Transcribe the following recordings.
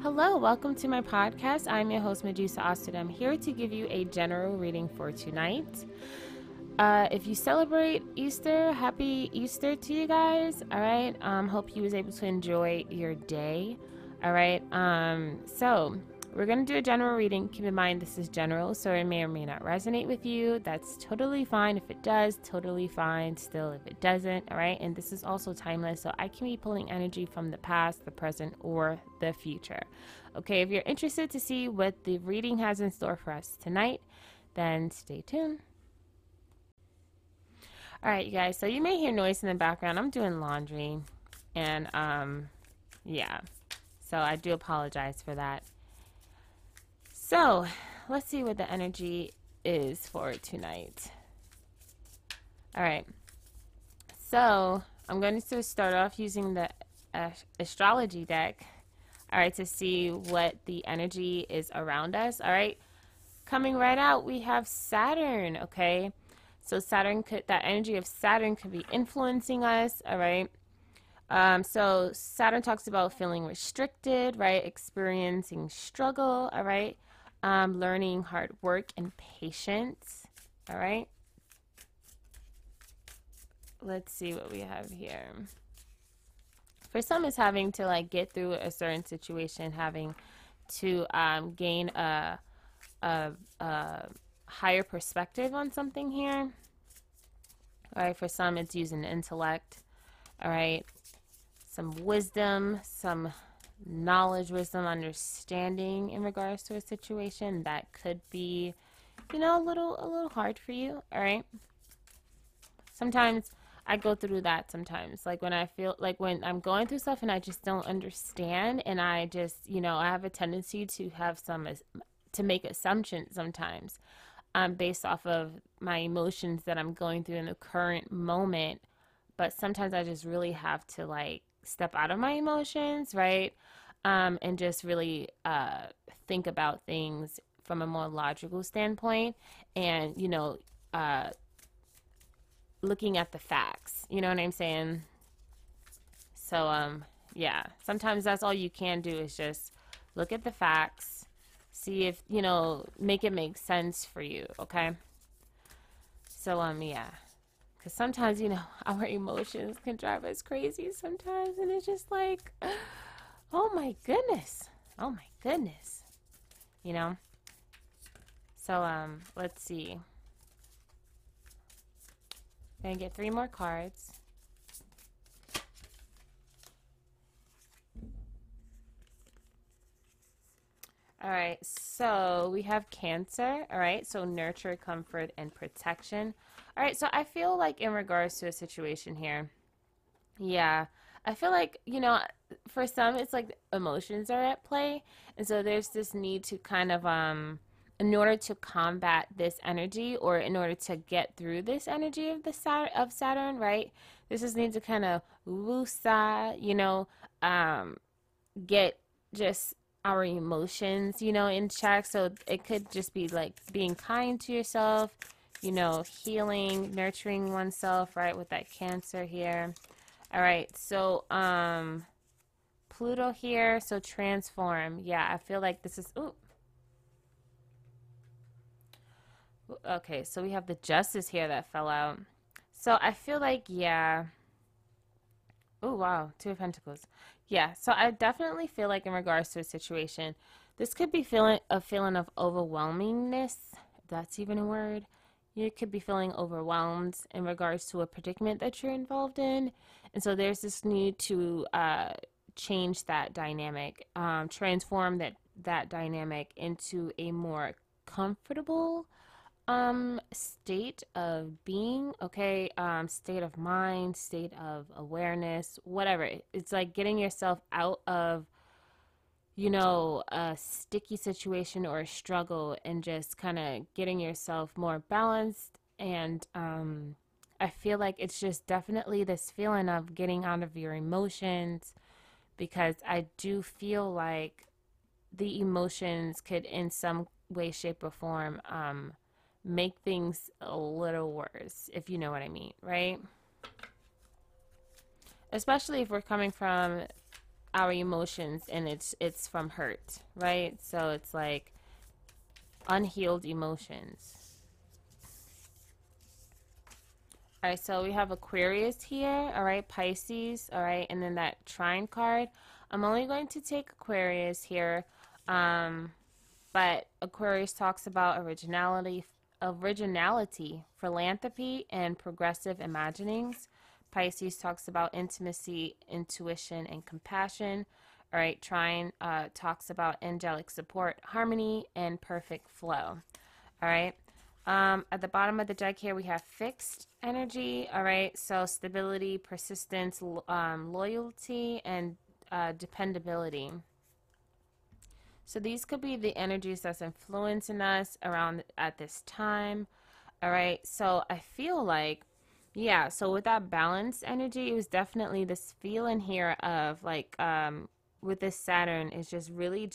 Hello, welcome to my podcast. I'm your host, Medusa Ostadam, here to give you a general reading for tonight. If you celebrate Easter, happy Easter to you guys. All right. Hope you was able to enjoy your day. All right. So we're going to do a general reading. Keep in mind, this is general, so it may or may not resonate with you. That's totally fine. If it does, totally fine. Still, if it doesn't. All right. And this is also timeless, so I can be pulling energy from the past, the present, or the future. Okay. If you're interested to see what the reading has in store for us tonight, then stay tuned. All right, you guys, so you may hear noise in the background. I'm doing laundry, and yeah, so I do apologize for that. So let's see what the energy is for tonight. All right, so I'm going to start off using the astrology deck, all right, to see what the energy is around us. All right, coming right out, we have Saturn, okay? So Saturn could, that energy of Saturn could be influencing us, all right? So Saturn talks about feeling restricted, right? Experiencing struggle, all right? Learning hard work and patience, all right? Let's see what we have here. For some, it's having to, like, get through a certain situation, having to gain a higher perspective on something here. All right, for some it's using intellect, all right, some wisdom, some knowledge, wisdom, understanding in regards to a situation that could be, you know, a little hard for you. All right, sometimes I go through that sometimes, like when I feel like when I'm going through stuff and I just don't understand, and I just, you know, I have a tendency to have to make assumptions sometimes, based off of my emotions that I'm going through in the current moment. But sometimes I just really have to, like, step out of my emotions, right? And just really think about things from a more logical standpoint, and, you know, looking at the facts, you know what I'm saying? So yeah, sometimes that's all you can do is just look at the facts. See if, you know, make it make sense for you, okay? So, yeah. Because sometimes, you know, our emotions can drive us crazy sometimes. And it's just like, oh, my goodness. Oh, my goodness. You know? So, let's see. I'm going to get 3 more cards. All right, so we have Cancer, all right, so nurture, comfort, and protection. All right, so I feel like in regards to a situation here, yeah, I feel like, you know, for some, it's like emotions are at play, and so there's this need to kind of, in order to combat this energy, or in order to get through this energy of Saturn, right, there's this need to kind of woo-sa, you know, get just our emotions, you know, in check. So it could just be like being kind to yourself, you know, healing, nurturing oneself, right, with that Cancer here. All right, so Pluto here, so transform. Yeah, I feel like this is, ooh. Okay, so we have the Justice here that fell out. So I feel like, yeah. Oh, wow, 2 of Pentacles. Yeah, so I definitely feel like in regards to a situation, this could be a feeling of overwhelmingness, if that's even a word. You could be feeling overwhelmed in regards to a predicament that you're involved in. And so there's this need to change that dynamic, transform that dynamic into a more comfortable state of being, okay, state of mind, state of awareness, whatever. It's like getting yourself out of, you know, a sticky situation or a struggle, and just kind of getting yourself more balanced. And I feel like it's just definitely this feeling of getting out of your emotions, because I do feel like the emotions could in some way, shape, or form make things a little worse, if you know what I mean, right? Especially if we're coming from our emotions, and it's from hurt, right? So it's like unhealed emotions. All right, so we have Aquarius here, all right, Pisces, all right, and then that trine card. I'm only going to take Aquarius here, but Aquarius talks about originality, philanthropy, and progressive imaginings. Pisces talks about intimacy, intuition, and compassion. All right, trine talks about angelic support, harmony, and perfect flow. All right. At the bottom of the deck here, we have fixed energy, all right? So stability, persistence, loyalty, and dependability. So these could be the energies that's influencing us around at this time, all right? So I feel like, yeah, so with that balance energy, it was definitely this feeling here of like with this Saturn, it's just really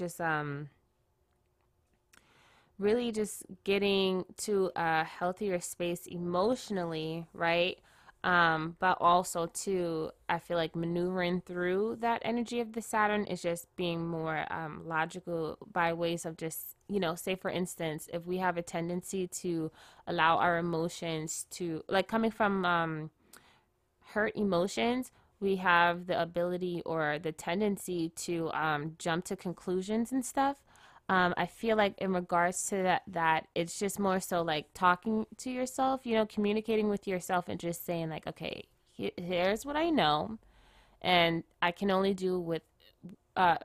just getting to a healthier space emotionally, right? But also too, I feel like maneuvering through that energy of the Saturn is just being more logical by ways of just, you know, say for instance, if we have a tendency to allow our emotions to, like coming from hurt emotions, we have the ability or the tendency to jump to conclusions and stuff. I feel like in regards to that it's just more so like talking to yourself, you know, communicating with yourself and just saying like, okay, here's what I know, and I can only deal with what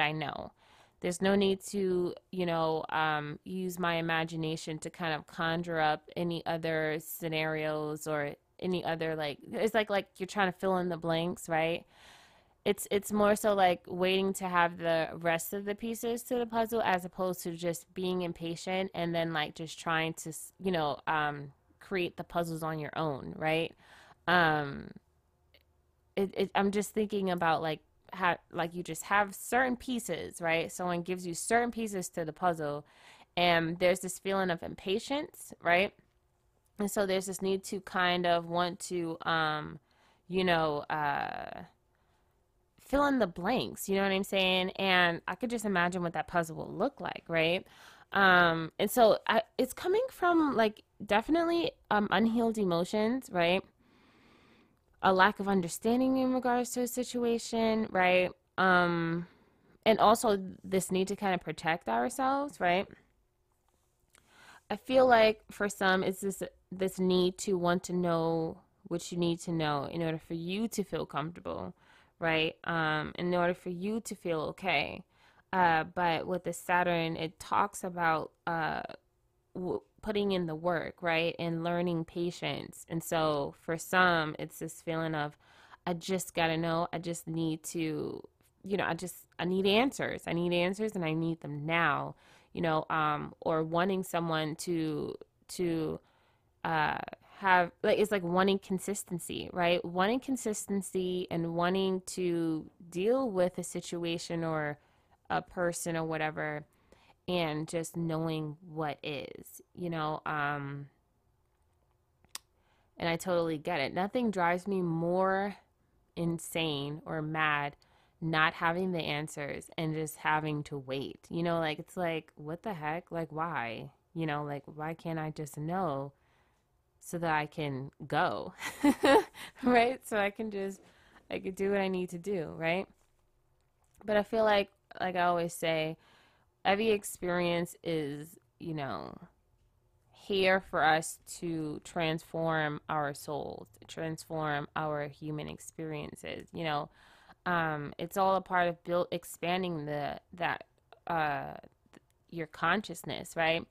I know. There's no need to, you know, use my imagination to kind of conjure up any other scenarios or any other, like, it's like you're trying to fill in the blanks, right? It's more so like waiting to have the rest of the pieces to the puzzle as opposed to just being impatient and then like just trying to, you know, create the puzzles on your own, right? I'm just thinking about like how, like, you just have certain pieces, right? Someone gives you certain pieces to the puzzle and there's this feeling of impatience, right? And so there's this need to kind of want to, you know, fill in the blanks, you know what I'm saying? And I could just imagine what that puzzle will look like, right? And so it's coming from like definitely unhealed emotions, right? A lack of understanding in regards to a situation, right? And also this need to kind of protect ourselves, right? I feel like for some it's this need to want to know what you need to know in order for you to feel comfortable, right? In order for you to feel okay. But with the Saturn, it talks about putting in the work, right? And learning patience. And so for some, it's this feeling of, I just gotta know, I just need to, you know, I need answers. I need answers and I need them now, you know, or wanting someone to have, like, it's like wanting consistency, right? Wanting consistency and wanting to deal with a situation or a person or whatever, and just knowing what is, you know. And I totally get it. Nothing drives me more insane or mad not having the answers and just having to wait, you know, like, it's like, what the heck? Like, why? You know, like, why can't I just know so that I can go, right? So I could do what I need to do, right? But I feel like I always say, every experience is, you know, here for us to transform our souls, to transform our human experiences, you know. It's all a part of expanding your consciousness, right?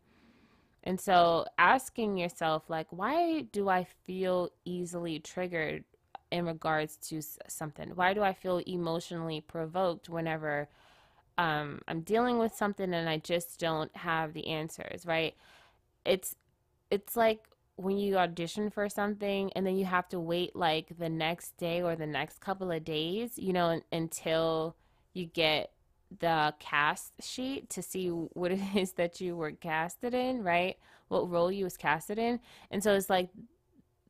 And so asking yourself, like, why do I feel easily triggered in regards to something? Why do I feel emotionally provoked whenever I'm dealing with something and I just don't have the answers, right? It's like when you audition for something and then you have to wait like the next day or the next couple of days, you know, until you get the cast sheet to see what it is that you were casted in, right? What role you was casted in. And so it's like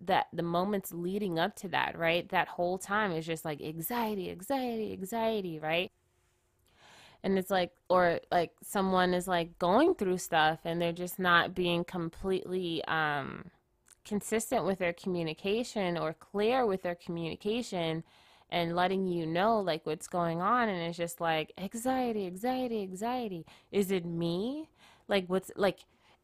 that the moments leading up to that, right? That whole time is just like anxiety, anxiety, anxiety, right? And it's like, or like someone is like going through stuff and they're just not being completely consistent with their communication or clear with their communication and letting you know like what's going on. And it's just like anxiety, anxiety, anxiety. Is it me? Like what's like,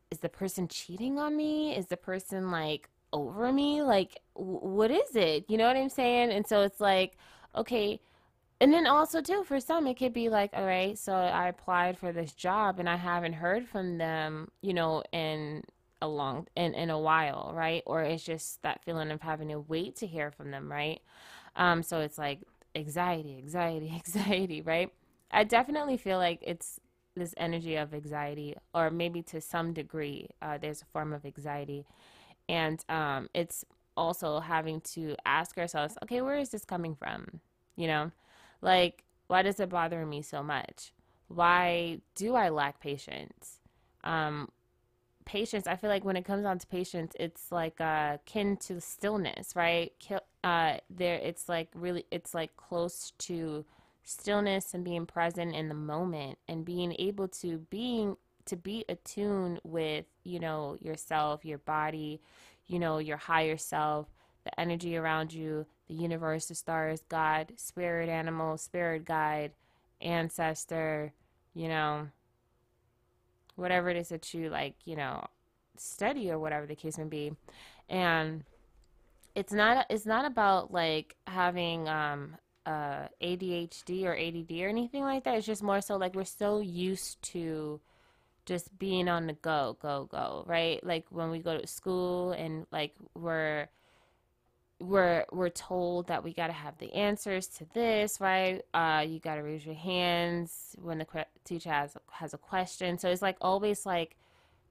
is the person cheating on me? Is the person like over me? Like what is it? You know what I'm saying? And so it's like, okay. And then also too, for some, it could be like, all right, so I applied for this job and I haven't heard from them, you know, in a while, right? Or it's just that feeling of having to wait to hear from them, right? So it's like anxiety, anxiety, anxiety, right? I definitely feel like it's this energy of anxiety, or maybe to some degree, there's a form of anxiety. And it's also having to ask ourselves, okay, where is this coming from? You know, like, why does it bother me so much? Why do I lack patience? Patience, I feel like when it comes down to patience, it's like akin to stillness, right? It's like really, it's like close to stillness and being present in the moment and being able to be attuned with, you know, yourself, your body, you know, your higher self, the energy around you, the universe, the stars, God, spirit animal, spirit guide, ancestor, you know, whatever it is that you like, you know, study or whatever the case may be. And it's not about like having ADHD or ADD or anything like that. It's just more so like we're so used to just being on the go, go, go, right? Like when we go to school and like we're told that we got to have the answers to this, right? You got to raise your hands when the teacher has a question. So it's like always like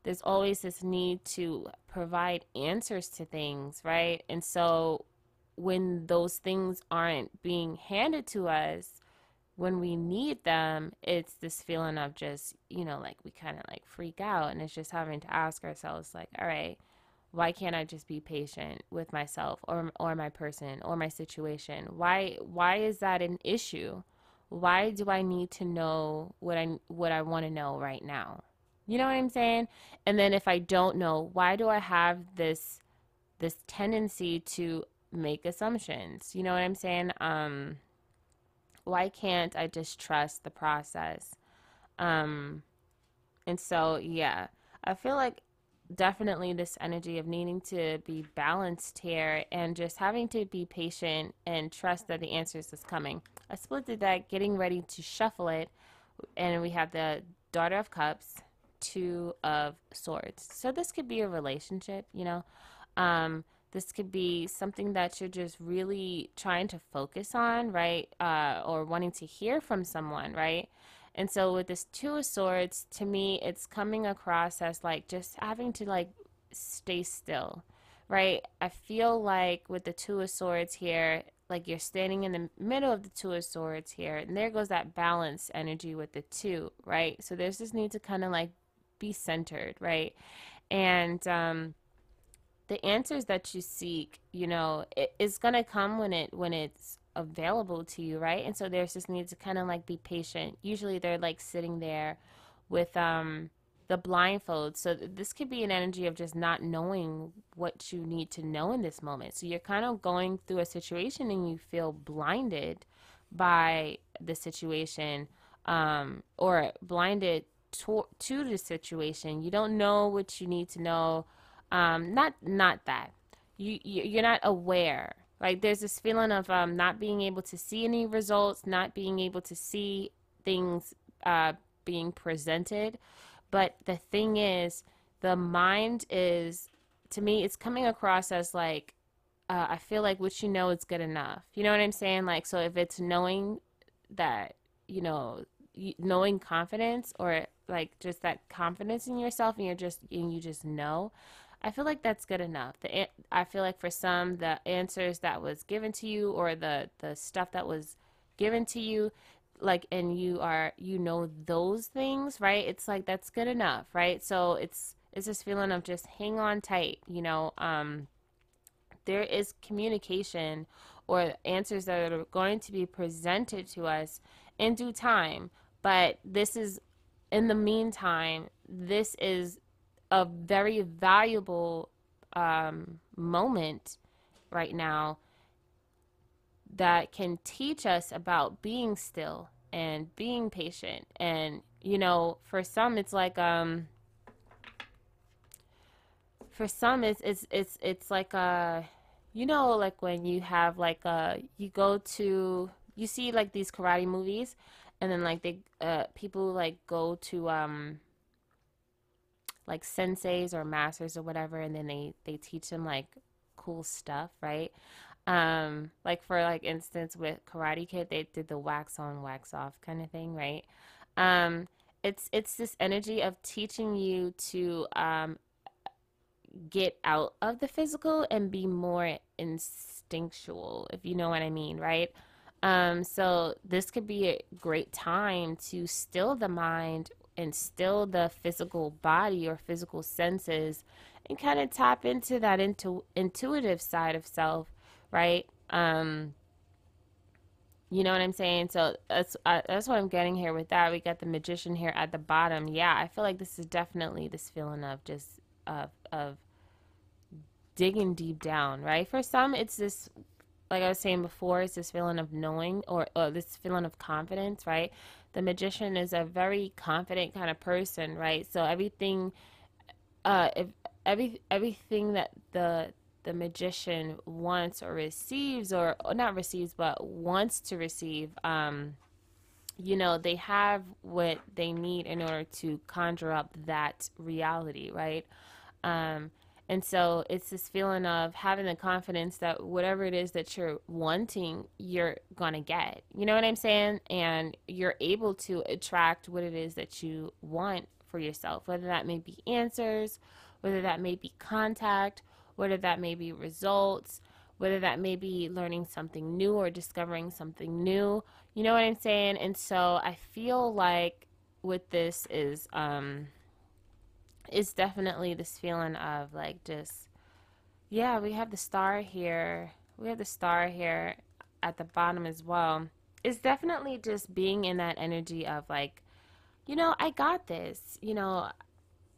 there's always this need to provide answers to things, right? And so when those things aren't being handed to us when we need them, it's this feeling of just, you know, like we kind of like freak out. And it's just having to ask ourselves like, all right, why can't I just be patient with myself or my person or my situation? Why is that an issue? Why do I need to know what I want to know right now? You know what I'm saying? And then if I don't know, why do I have this tendency to make assumptions? You know what I'm saying? Why can't I just trust the process? And so, yeah, I feel like definitely this energy of needing to be balanced here and just having to be patient and trust that the answers is coming. I split the deck, getting ready to shuffle it, and we have the Daughter of Cups, Two of Swords. So this could be a relationship, you know. This could be something that you're just really trying to focus on, right? Or wanting to hear from someone, right? And so with this Two of Swords, to me, it's coming across as like just having to like stay still, right? I feel like with the Two of Swords here, like you're standing in the middle of the Two of Swords here, and there goes that balance energy with the two, right? So there's this need to kind of like be centered, right? And the answers that you seek, you know, it's gonna come when it's available to you, right? And so there's this need to kind of like be patient. Usually they're like sitting there with the blindfold. So this could be an energy of just not knowing what you need to know in this moment. So you're kind of going through a situation and you feel blinded by the situation, or blinded to the situation. You don't know what you need to know. Not that you're not aware. Like there's this feeling of not being able to see any results, not being able to see things being presented. But the thing is, the mind is, to me, it's coming across as like, I feel like what you know is good enough. You know what I'm saying? Like, so if it's knowing that, you know, knowing confidence, or like just that confidence in yourself, and you just know, I feel like that's good enough. I feel like for some, the answers that was given to you, or the stuff that was given to you, like, and you are, you know, those things, right? It's like, that's good enough, right? So it's this feeling of just hang on tight, you know, there is communication or answers that are going to be presented to us in due time. But this is, in the meantime, this is a very valuable moment right now that can teach us about being still and being patient. And, you know, for some, it's like, for some, it's like a, you know, like when you have like a, you go to, you see like these karate movies, and then like they, people like go to, like senseis or masters or whatever, and then they teach them like cool stuff, right? Like for like instance with Karate Kid, they did the wax on, wax off kind of thing, right? It's this energy of teaching you to get out of the physical and be more instinctual, if you know what I mean, right? So this could be a great time to still the mind and still the physical body or physical senses and kind of tap into that intuitive side of self, right? You know what I'm saying? So that's what I'm getting here with that. We got the Magician here at the bottom. Yeah, I feel like this is definitely this feeling of just of digging deep down, right? For some, it's this, like I was saying before, it's this feeling of knowing or this feeling of confidence, right? The Magician is a very confident kind of person, right? So everything, everything that the Magician wants or receives, or not receives, but wants to receive, you know, they have what they need in order to conjure up that reality, right? And so it's this feeling of having the confidence that whatever it is that you're wanting, you're going to get. You know what I'm saying? And you're able to attract what it is that you want for yourself, whether that may be answers, whether that may be contact, whether that may be results, whether that may be learning something new or discovering something new. You know what I'm saying? And so I feel like with this is... it's definitely this feeling of like just, yeah, we have the star here. We have the star here at the bottom as well. It's definitely just being in that energy of like, you know, I got this. You know,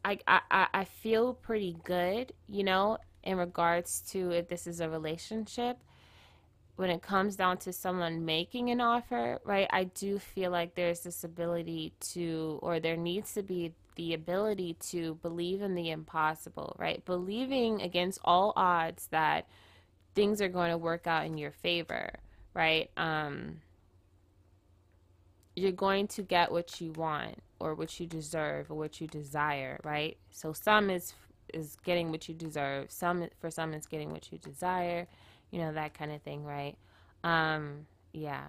I feel pretty good, you know, in regards to if this is a relationship. When it comes down to someone making an offer, right, I do feel like there's this ability to, or there needs to be the ability to believe in the impossible, right? Believing against all odds that things are going to work out in your favor, right? You're going to get what you want or what you deserve or what you desire, right? So some is getting what you deserve. For some it's getting what you desire, you know, that kind of thing, right? Yeah.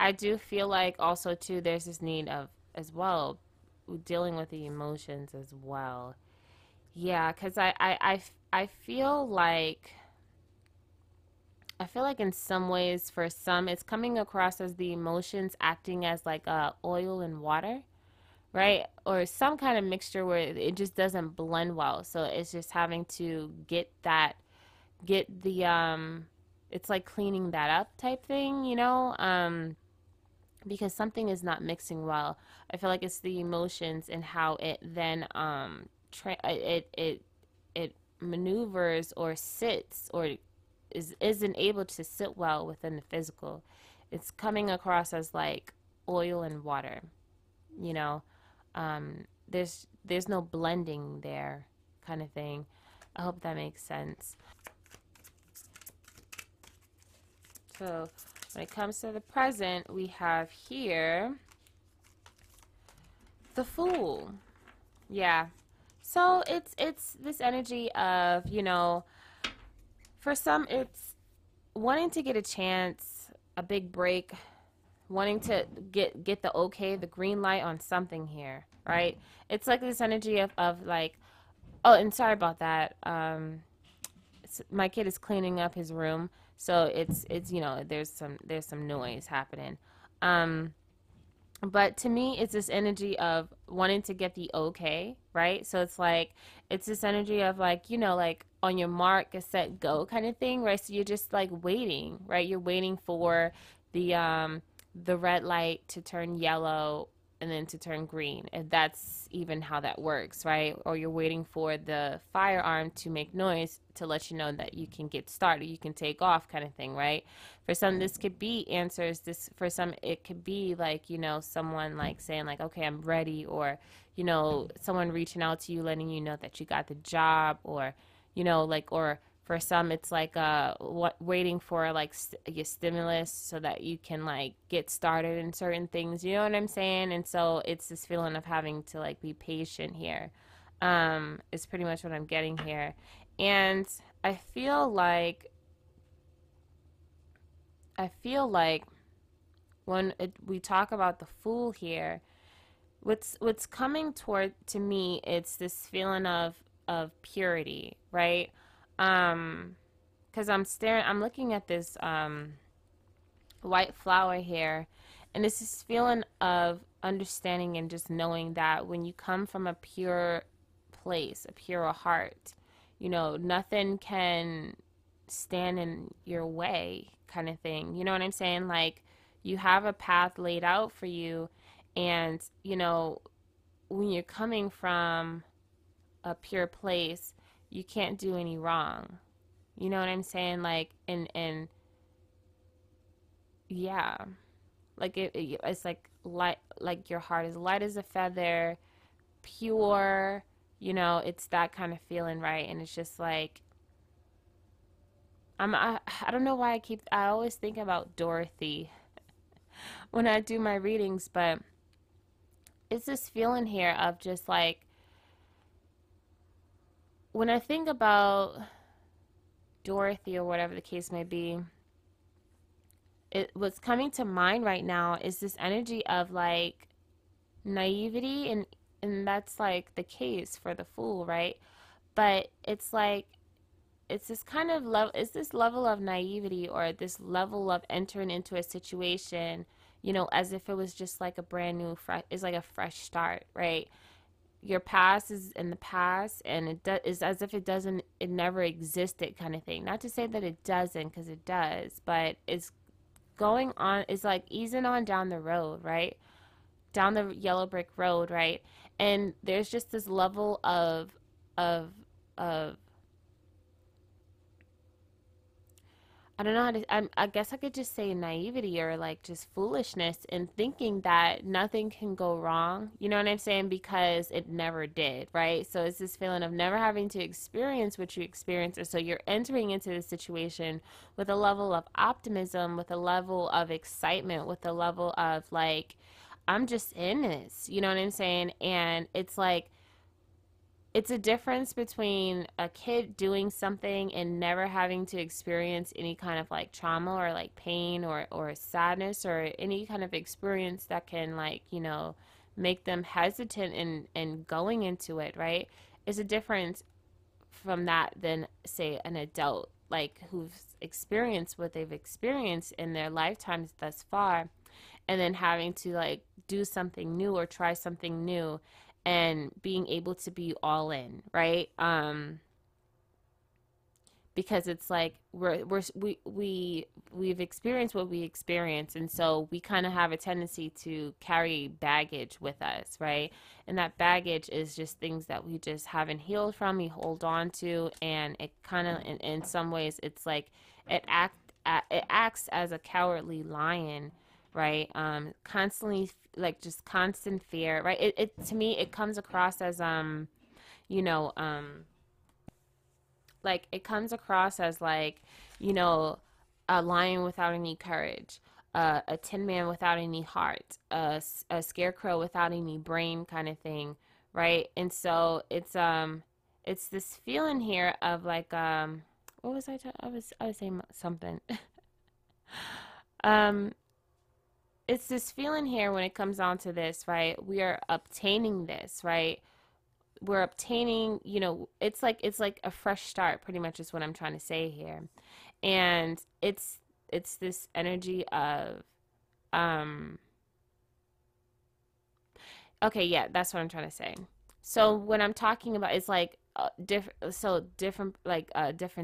I do feel like also too, there's this need of as well dealing with the emotions as well. Yeah, because I feel like in some ways for some it's coming across as the emotions acting as like oil and water, right? Or some kind of mixture where it just doesn't blend well. So it's just having to get the it's like cleaning that up type thing, you know, because something is not mixing well. I feel like it's the emotions and how it then it maneuvers or sits or isn't able to sit well within the physical. It's coming across as like oil and water, you know. There's no blending there kind of thing. I hope that makes sense. So when it comes to the present, we have here the Fool. Yeah. So it's this energy of, you know, for some it's wanting to get a chance, a big break, wanting to get the okay, the green light on something here, right? It's like this energy of like, oh, and sorry about that. My kid is cleaning up his room. So it's you know, there's some noise happening. But to me, it's this energy of wanting to get the okay, right? So it's like, it's this energy of like, you know, like on your mark, get set, go kind of thing, right? So you're just like waiting, right? You're waiting for the red light to turn yellow and then to turn green, if that's even how that works, right? Or you're waiting for the firearm to make noise to let you know that you can get started, you can take off kind of thing, right? For some, this could be answers. This, for some, it could be like, you know, someone like saying like, okay, I'm ready, or, you know, someone reaching out to you, letting you know that you got the job, or, you know, like, or for some, it's like waiting for like your stimulus so that you can like get started in certain things. You know what I'm saying? And so it's this feeling of having to like be patient here. It's pretty much what I'm getting here. And I feel like when we talk about the Fool here, what's coming toward to me, it's this feeling of purity, right? Because I'm looking at this, white flower here, and it's this feeling of understanding and just knowing that when you come from a pure place, a pure heart, you know, nothing can stand in your way kind of thing. You know what I'm saying? Like, you have a path laid out for you, and, you know, when you're coming from a pure place, you can't do any wrong. You know what I'm saying? Like, and yeah, like it's like light, like your heart is light as a feather, pure, you know, it's that kind of feeling, right? And it's just like, I don't know why I always think about Dorothy when I do my readings, but it's this feeling here of just like, when I think about Dorothy or whatever the case may be, what's coming to mind right now is this energy of like naivety, and that's like the case for the Fool, right? But it's like, it's this kind of level, it's this level of naivety, or this level of entering into a situation, you know, as if it was just like a brand new, it's like a fresh start, right? Your past is in the past, and it's as if it never existed kind of thing. Not to say that it doesn't, because it does, but it's going on, it's like easing on down the road, right? Down the yellow brick road, right? And there's just this level of I don't know how to, I guess I could just say naivety, or like just foolishness, and thinking that nothing can go wrong. You know what I'm saying? Because it never did, right? So it's this feeling of never having to experience what you experienced. Or so you're entering into the situation with a level of optimism, with a level of excitement, with a level of like, I'm just in this, you know what I'm saying? And it's like, it's a difference between a kid doing something and never having to experience any kind of like trauma, or like pain, or sadness, or any kind of experience that can like, you know, make them hesitant in going into it, right? It's a difference from that than, say, an adult, like, who's experienced what they've experienced in their lifetimes thus far, and then having to like do something new or try something new, and being able to be all in, right? Because it's like we've experienced what we experience, and so we kind of have a tendency to carry baggage with us, right? And that baggage is just things that we just haven't healed from, we hold on to, and it kind of, in some ways, it's like it acts as a cowardly lion, right? Constantly, like, just constant fear, right? It to me, it comes across as like you know, a lion without any courage, a tin man without any heart, a scarecrow without any brain kind of thing, right? And so it's this feeling here of like, what was I talking? I was saying something. It's this feeling here when it comes down to this, right? We are obtaining this, right? We're obtaining, you know, it's like a fresh start, pretty much is what I'm trying to say here. And it's this energy of Okay, yeah, that's what I'm trying to say. So when I'm talking about, it's like different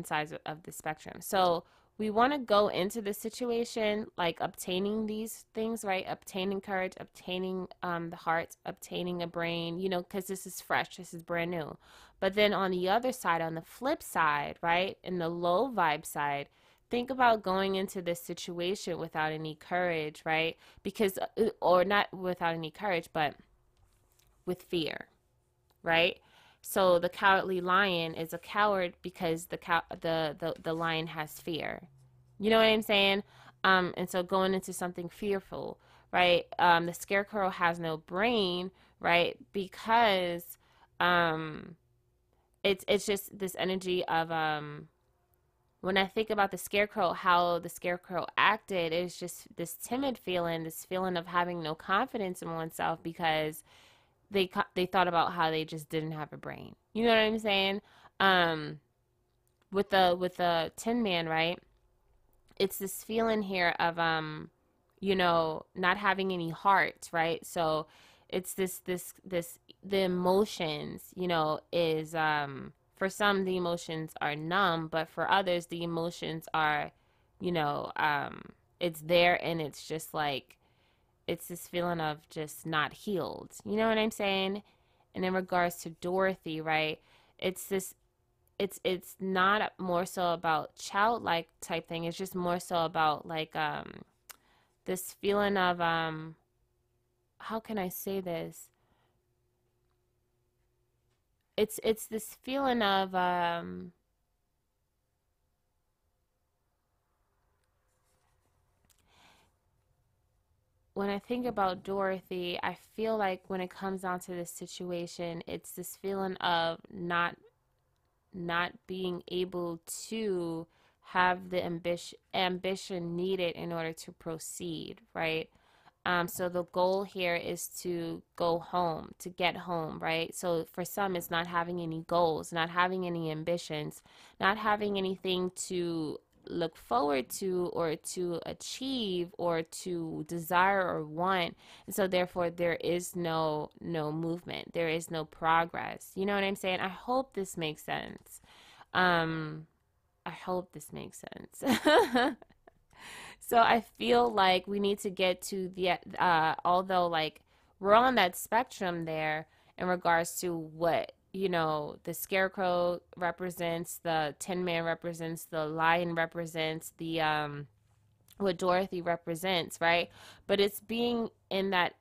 sides of the spectrum. So we want to go into the situation like obtaining these things, right? Obtaining courage, obtaining the heart, obtaining a brain, you know, because this is fresh, this is brand new. But then on the other side, on the flip side, right, in the low vibe side, think about going into this situation without any courage, right? Because, or not without any courage, but with fear, right? So the cowardly lion is a coward because the lion has fear. You know what I'm saying? And so going into something fearful, right? The scarecrow has no brain, right? Because it's just this energy of when I think about the scarecrow, how the scarecrow acted, it's just this timid feeling, this feeling of having no confidence in oneself because they thought about how they just didn't have a brain. You know what I'm saying? With the Tin Man, right? It's this feeling here of, you know, not having any heart, right? So it's the emotions, you know, is, for some, the emotions are numb, but for others, the emotions are, you know, it's there and it's just like, it's this feeling of just not healed. You know what I'm saying? And in regards to Dorothy, right? It's this, it's not more so about childlike type thing. It's just more so about like, this feeling of, how can I say this? It's this feeling of, when I think about Dorothy, I feel like when it comes down to this situation, it's this feeling of not being able to have the ambition needed in order to proceed, right? So the goal here is to go home, to get home, right? So for some, it's not having any goals, not having any ambitions, not having anything to look forward to or to achieve or to desire or want, and so therefore there is no movement, there is no progress. You know what I'm saying? I hope this makes sense. I hope this makes sense. So I feel like we need to get to the although like we're on that spectrum there in regards to what, you know, the scarecrow represents, the Tin Man represents, the lion represents, the what Dorothy represents, right? But it's being in that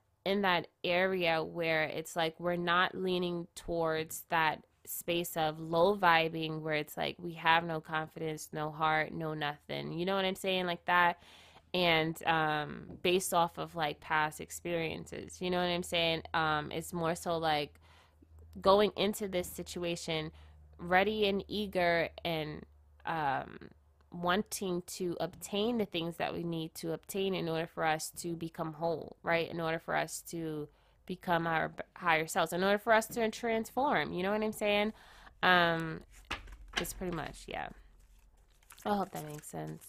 area where it's like we're not leaning towards that space of low vibing where it's like we have no confidence, no heart, no nothing. You know what I'm saying? Like that. And based off of like past experiences, you know what I'm saying? It's more so like going into this situation ready and eager and wanting to obtain the things that we need to obtain in order for us to become whole, right? In order for us to become our higher selves, in order for us to transform. You know what I'm saying? It's pretty much, yeah. I hope that makes sense.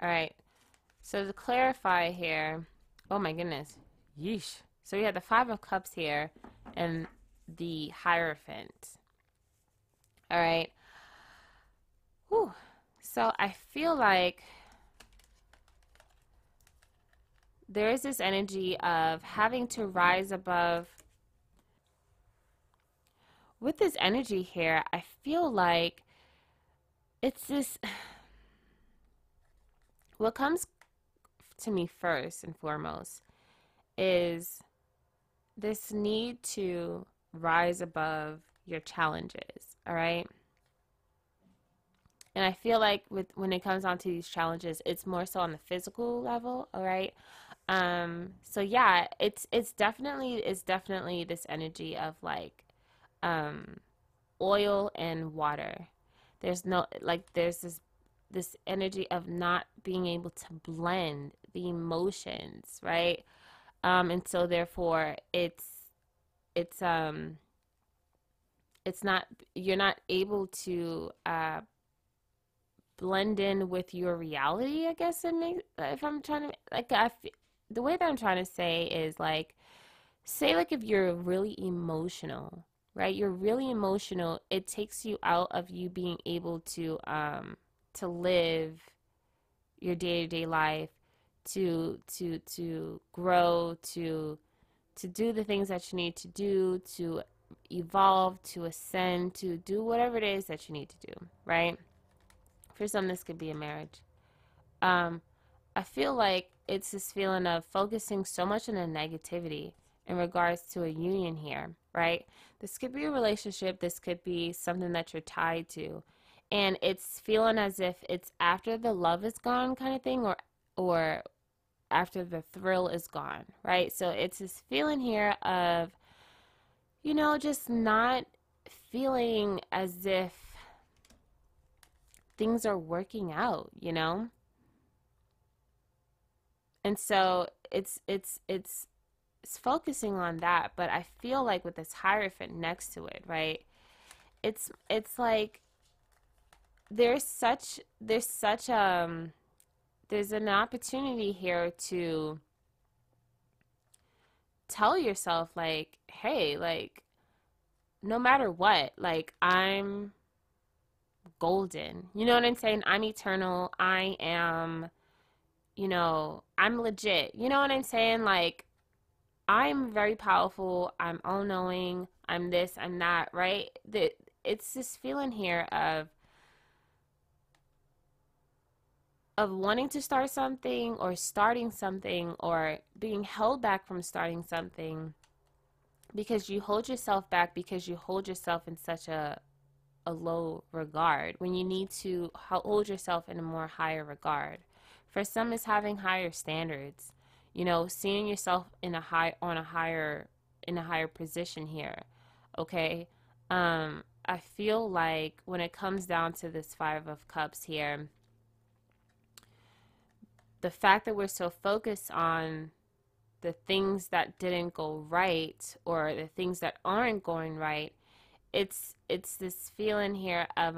All right, so to clarify here, oh my goodness, yeesh. So we have the Five of Cups here and the Hierophant. All right. Whew. So I feel like there is this energy of having to rise above. With this energy here, I feel like it's this... What comes to me first and foremost is this need to rise above your challenges, all right? And I feel like when it comes down to these challenges, it's more so on the physical level, all right? So yeah, it's definitely this energy of like oil and water. There's this energy of not being able to blend the emotions, right? And so therefore it's it's not, you're not able to blend in with your reality, I guess. If I'm trying to, like, the way that I'm trying to say is, like, say, like, if you're really emotional, right? You're really emotional. It takes you out of you being able to live your day-to-day life, to grow, to do the things that you need to do, to evolve, to ascend, to do whatever it is that you need to do, right? For some, this could be a marriage. I feel like it's this feeling of focusing so much on the negativity in regards to a union here, right? This could be a relationship. This could be something that you're tied to. And it's feeling as if it's after the love is gone kind of thing, or after the thrill is gone, right? So it's this feeling here of, you know, just not feeling as if things are working out, you know? And so it's focusing on that, but I feel like with this Hierophant next to it, right? It's like there's an opportunity here to tell yourself, like, hey, like, no matter what, like, I'm golden. You know what I'm saying? I'm eternal. I am, you know, I'm legit. You know what I'm saying? Like, I'm very powerful. I'm all-knowing. I'm this, I'm that, right? It's this feeling here of wanting to start something, or starting something, or being held back from starting something because you hold yourself back, because you hold yourself in such a low regard, when you need to hold yourself in a more higher regard. For some, it's having higher standards, you know, seeing yourself in a higher position here, okay? I feel like when it comes down to this Five of Cups here, the fact that we're so focused on the things that didn't go right, or the things that aren't going right, it's this feeling here of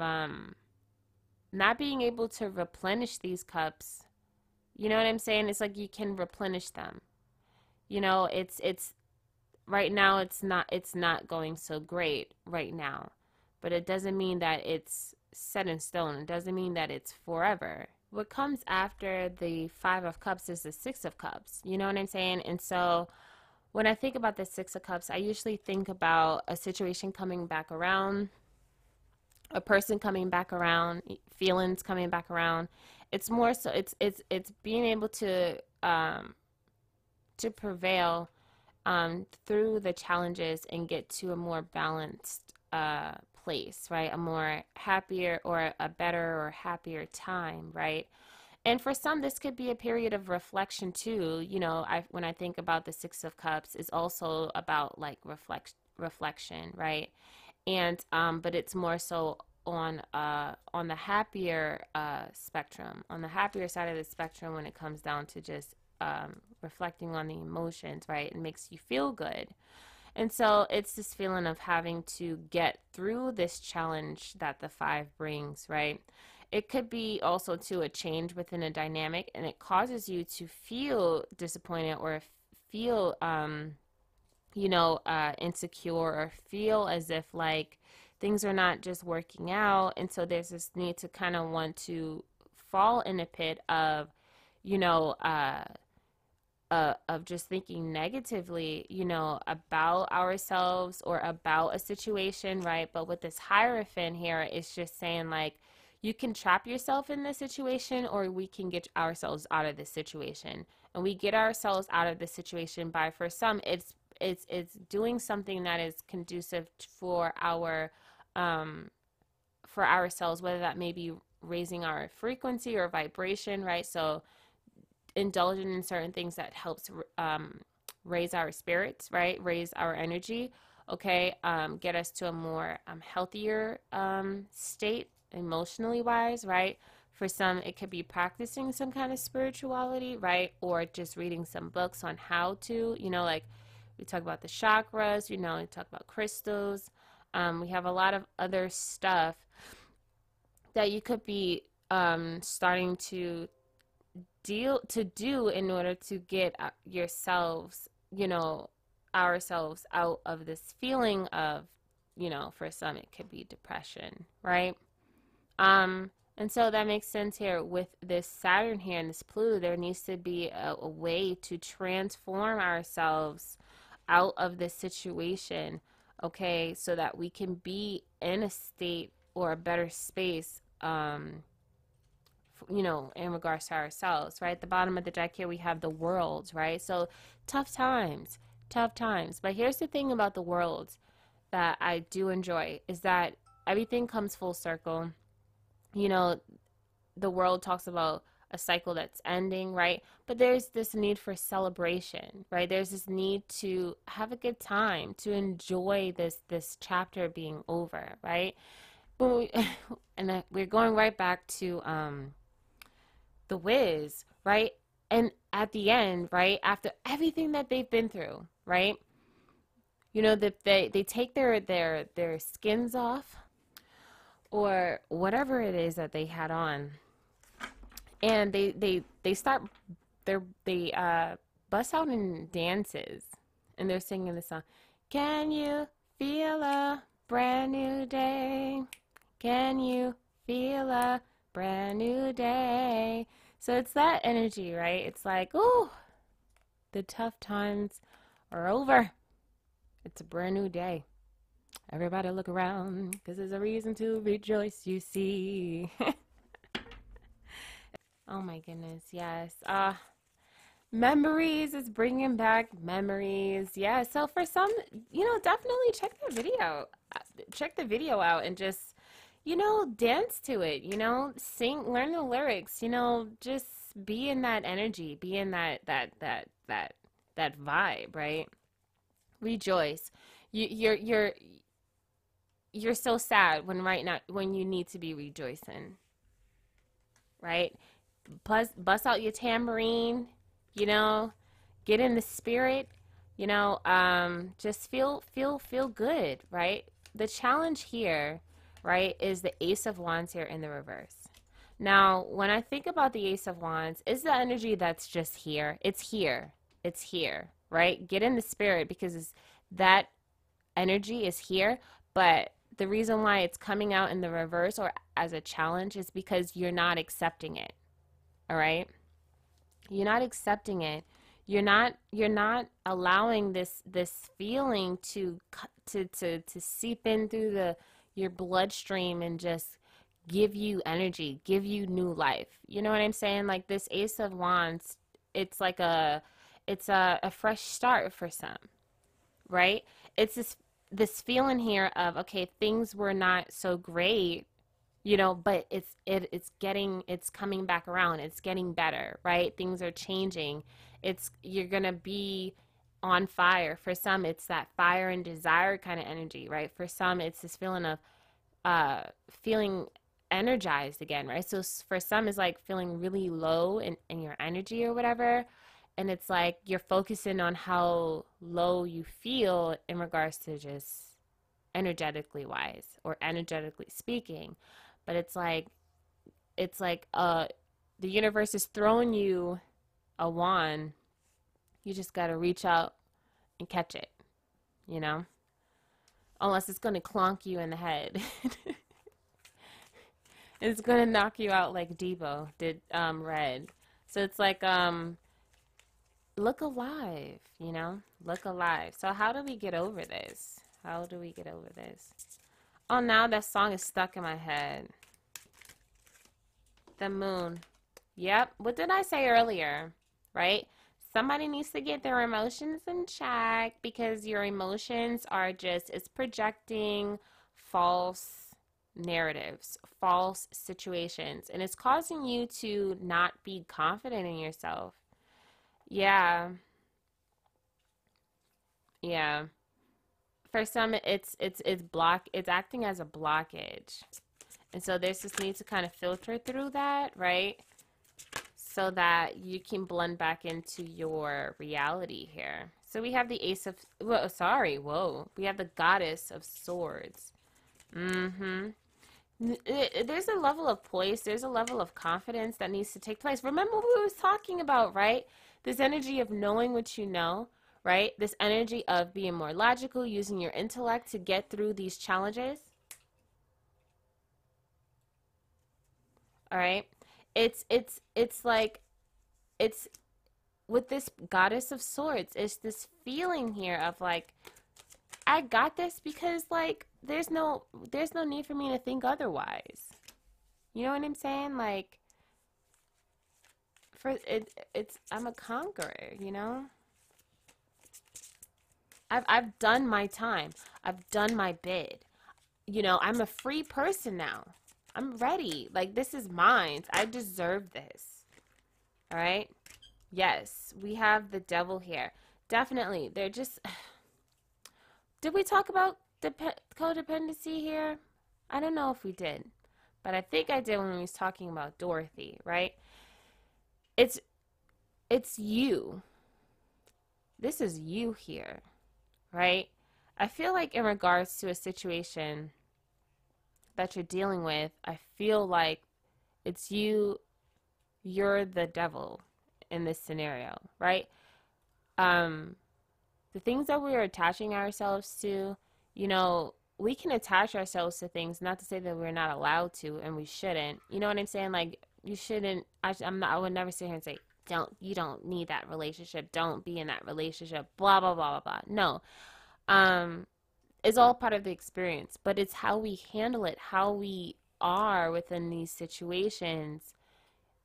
not being able to replenish these cups. You know what I'm saying? It's like you can replenish them. You know, it's right now it's not going so great right now, but it doesn't mean that it's set in stone. It doesn't mean that it's forever. What comes after the Five of Cups is the Six of Cups. You know what I'm saying? And so when I think about the Six of Cups, I usually think about a situation coming back around, a person coming back around, feelings coming back around. It's more so it's being able to prevail through the challenges and get to a more balanced place, right? A more happier, or a better or happier time, right? And for some, this could be a period of reflection too. You know, when I think about the Six of Cups, it's also about, like, reflection, right? And but it's more so on the happier spectrum, on the happier side of the spectrum, when it comes down to just reflecting on the emotions, right? It makes you feel good. And so it's this feeling of having to get through this challenge that the five brings, right? It could be also to a change within a dynamic, and it causes you to feel disappointed, or feel, you know, insecure, or feel as if, like, things are not just working out. And so there's this need to kind of want to fall in a pit of, you know, of just thinking negatively, you know, about ourselves or about a situation, right? But with this Hierophant here, it's just saying, like, you can trap yourself in this situation, or we can get ourselves out of this situation. And we get ourselves out of this situation by, for some, it's doing something that is conducive for our for ourselves, whether that may be raising our frequency or vibration, right? So indulging in certain things that helps raise our spirits, right? Raise our energy, okay? Get us to a more healthier state, emotionally wise, right? For some, it could be practicing some kind of spirituality, right? Or just reading some books on how to, you know, like we talk about the chakras, you know, we talk about crystals, We have a lot of other stuff that you could be starting to do in order to get yourselves, you know, ourselves out of this feeling of, you know, for some it could be depression, right? And so that makes sense here with this Saturn here and this Pluto. There needs to be a way to transform ourselves out of this situation, okay, so that we can be in a state or a better space, you know, in regards to ourselves, right? At the bottom of the deck here, we have the world, right? So tough times. But here's the thing about the world that I do enjoy is that everything comes full circle. You know, the world talks about a cycle that's ending, right? But there's this need for celebration, right? There's this need to have a good time, to enjoy this chapter being over, right? But we're going right back to the Wiz, right? And at the end, right, after everything that they've been through, right? You know, that they take their skins off, or whatever it is that they had on, and they bust out in dances, and they're singing the song, "Can you feel a brand new day? Can you feel a brand new day?" So it's that energy, right? It's like, ooh, the tough times are over. It's a brand new day. Everybody look around, because there's a reason to rejoice, you see. Oh my goodness, yes. Memories is bringing back memories. Yeah, so for some, you know, definitely check the video. Check the video out and just, you know, dance to it, you know, sing, learn the lyrics, you know, just be in that energy, be in that vibe, right? Rejoice. You're so sad when right now, when you need to be rejoicing, right? Bust out your tambourine, you know, get in the spirit, you know, just feel good, right? The challenge here, right, is the Ace of Wands here in the reverse. Now, when I think about the Ace of Wands, it's the energy that's just here. It's here. It's here, right? Get in the spirit, because it's that energy is here, but the reason why it's coming out in the reverse or as a challenge is because you're not accepting it. All right? You're not accepting it. You're not allowing this feeling to seep in through your bloodstream and just give you energy, give you new life. You know what I'm saying? Like this Ace of Wands, it's like a fresh start for some, right? It's this feeling here of, okay, things were not so great, you know, but it's coming back around. It's getting better, right? Things are changing. You're gonna be on fire. For some, it's that fire and desire kind of energy, right? For some, it's this feeling of feeling energized again, right? So for some, it's like feeling really low in your energy or whatever. And it's like you're focusing on how low you feel in regards to just energetically wise or energetically speaking. But it's like the universe is throwing you a wand. You just got to reach out and catch it, you know, unless it's going to clonk you in the head. It's going to knock you out like Gibo did Red. So it's like... look alive, you know, look alive. So how do we get over this? How do we get over this? Oh, now that song is stuck in my head. The Moon. Yep. What did I say earlier? Right? Somebody needs to get their emotions in check, because your emotions are just, it's projecting false narratives, false situations, and it's causing you to not be confident in yourself. Yeah. For some, it's acting as a blockage, and so there's this need to kind of filter through that, right? so that you can blend back into your reality here. So we have the Ace of, we have the Goddess of Swords. There's a level of poise, there's a level of confidence that needs to take place. Remember what we was talking about, right? This energy of knowing what you know, right? This energy of being more logical, using your intellect to get through these challenges. All right, it's like, it's with this Goddess of Swords, it's this feeling here of like, I got this, because like there's no need for me to think otherwise. You know what I'm saying? Like, for I'm a conqueror, you know? I've done my time. I've done my bid. You know, I'm a free person now. I'm ready. Like, this is mine. I deserve this. All right? Yes, we have the Devil here. Definitely. They're just... Did we talk about codependency here? I don't know if we did. But I think I did when we was talking about Dorothy, right? It's you. This is you here, right? I feel like in regards to a situation that you're dealing with, I feel like it's you, you're the devil in this scenario, right? The things that we're attaching ourselves to, you know, we can attach ourselves to things, not to say that we're not allowed to and we shouldn't, you know what I'm saying? Like, you shouldn't, I would never sit here and say, you don't need that relationship, don't be in that relationship, blah, blah, blah, blah, blah. No. It's all part of the experience, but it's how we handle it, how we are within these situations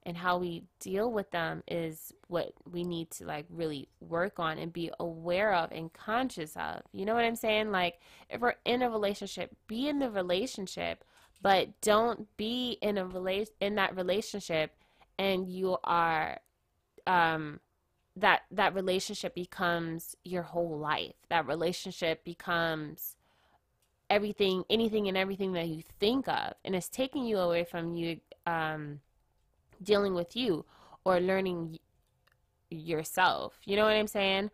and how we deal with them is what we need to like really work on and be aware of and conscious of. You know what I'm saying? Like, if we're in a relationship, be in the relationship, but don't be in a that relationship and you are that relationship becomes your whole life. That relationship becomes everything, anything and everything that you think of, and it's taking you away from you dealing with you or learning yourself. You know what I'm saying?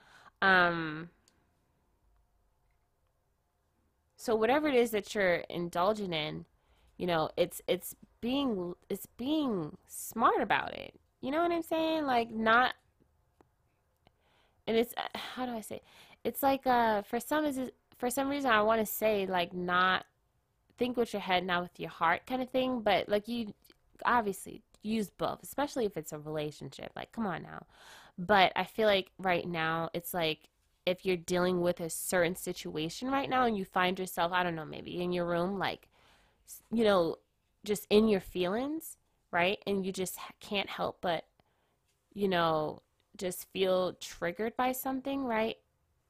So whatever it is that you're indulging in, you know, it's being smart about it. You know what I'm saying? Like, not. And it's, how do I say it? It's like, for some reason I want to say, like, not think with your head, not with your heart kind of thing. But like, you obviously use both, especially if it's a relationship. Like, come on now. But I feel like right now it's like, if you're dealing with a certain situation right now and you find yourself, I don't know, maybe in your room, like, you know, just in your feelings, right? And you just can't help but, you know, just feel triggered by something, right?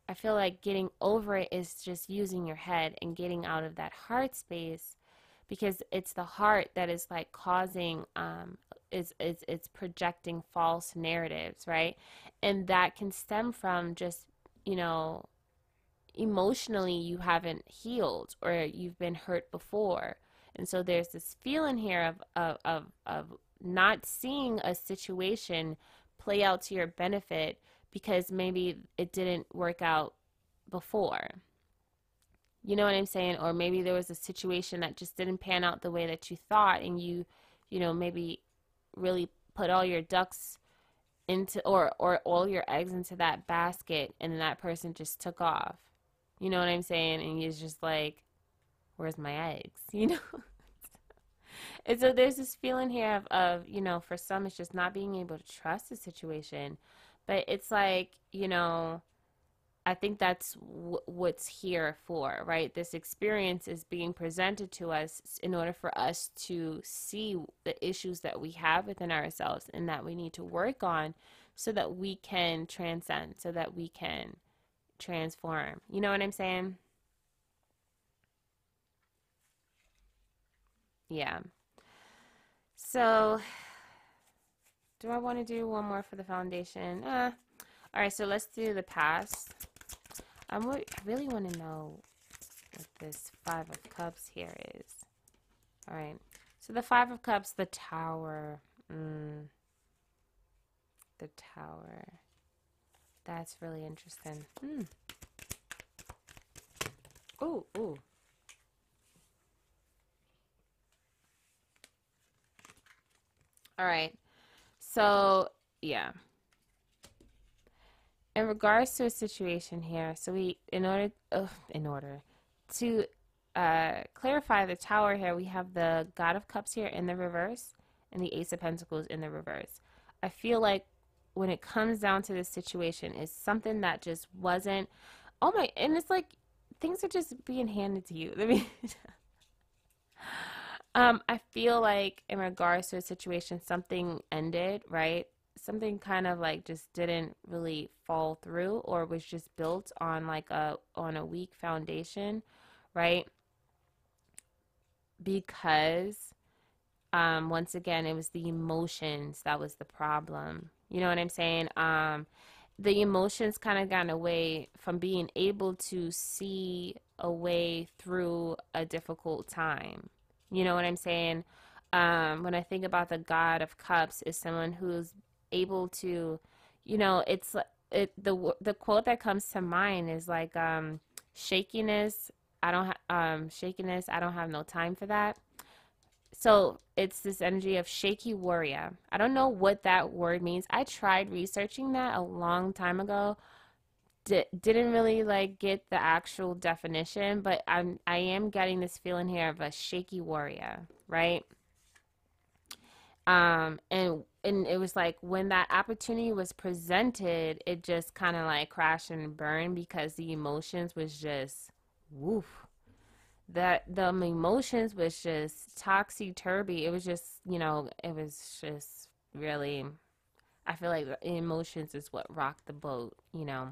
I feel like getting over it is just using your head and getting out of that heart space, because it's the heart that is like causing, it's projecting false narratives, right? And that can stem from just, you know, emotionally you haven't healed or you've been hurt before. And so there's this feeling here of not seeing a situation play out to your benefit because maybe it didn't work out before. You know what I'm saying? Or maybe there was a situation that just didn't pan out the way that you thought, and you know, maybe really put all your ducks into or all your eggs into that basket, and that person just took off. You know what I'm saying? And you're just like, where's my eggs? You know? And so there's this feeling here of, you know, for some it's just not being able to trust the situation. But it's like, you know, I think that's what's here for, right? This experience is being presented to us in order for us to see the issues that we have within ourselves and that we need to work on so that we can transcend, so that we can transform. You know what I'm saying? Yeah. So do I want to do one more for the foundation? All right, so let's do the past. I really want to know what this 5 of Cups here is. All right, so the 5 of Cups, the Tower. the Tower. That's really interesting. Hmm. Ooh, ooh. All right. So, yeah. In regards to a situation here, so in order to clarify the Tower here, we have the God of Cups here in the reverse and the Ace of Pentacles in the reverse. I feel like when it comes down to this situation, it's something that just wasn't, oh my, and it's like things are just being handed to you. I mean, I feel like in regards to a situation, something ended, right? Something kind of like just didn't really fall through, or was just built on like on a weak foundation, right? Because once again, it was the emotions that was the problem. You know what I'm saying? The emotions kind of got away from being able to see a way through a difficult time. You know what I'm saying? When I think about the God of Cups, is someone who's able to, you know, the quote that comes to mind is like, shakiness, I don't have no time for that. So it's this energy of shaky warrior. I don't know what that word means. I tried researching that a long time ago. Didn't really like get the actual definition, but I am getting this feeling here of a shaky warrior, right? And it was like when that opportunity was presented, it just kind of like crashed and burned because the emotions was just woof. That the emotions was just topsy-turvy. It was just, you know, it was just really, I feel like the emotions is what rocked the boat, you know.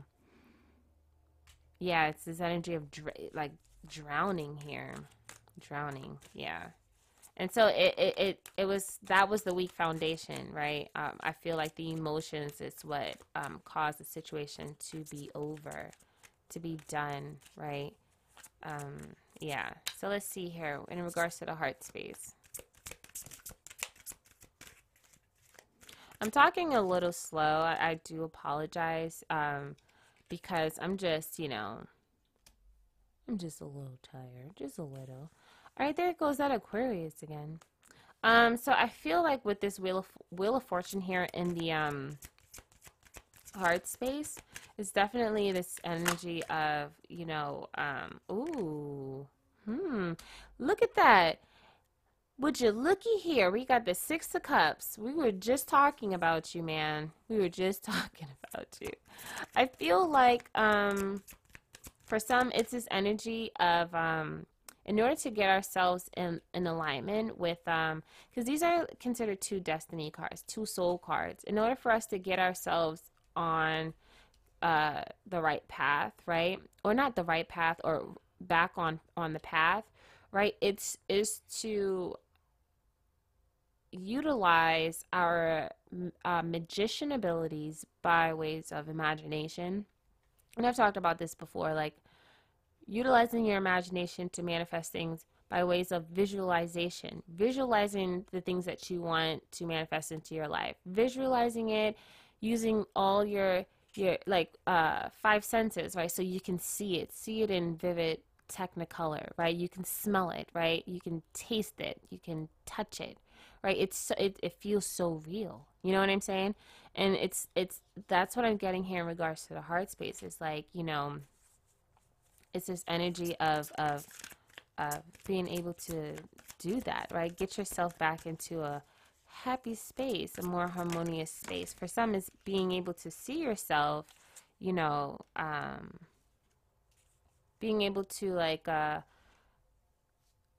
Yeah, it's this energy of drowning here. Drowning, yeah. And so it was, that was the weak foundation, right? I feel like the emotions is what caused the situation to be over, to be done, right? Yeah, so let's see here in regards to the heart space. I'm talking a little slow. I do apologize because I'm just, you know, I'm just a little tired, just a little. All right, there goes that Aquarius again. So I feel like with this Wheel of Fortune here in the heart space, it's definitely this energy of, you know, look at that. Would you looky here? We got the Six of Cups. We were just talking about you, man. We were just talking about you. I feel like for some, it's this energy of in order to get ourselves in alignment with, because these are considered two destiny cards, two soul cards. In order for us to get ourselves on the right path, right? Or not the right path, or back on the path, right? It's to utilize our magician abilities by ways of imagination. And I've talked about this before, like utilizing your imagination to manifest things by ways of visualization, visualizing the things that you want to manifest into your life, visualizing it, using all your like five senses, right? So you can see it in vivid technicolor, right? You can smell it, right? You can taste it, you can touch it, right? It feels so real, you know what I'm saying? And it's that's what I'm getting here in regards to the heart space. It's like, you know, it's this energy of being able to do that, right? Get yourself back into a happy space, a more harmonious space. For some, is being able to see yourself, you know, being able to like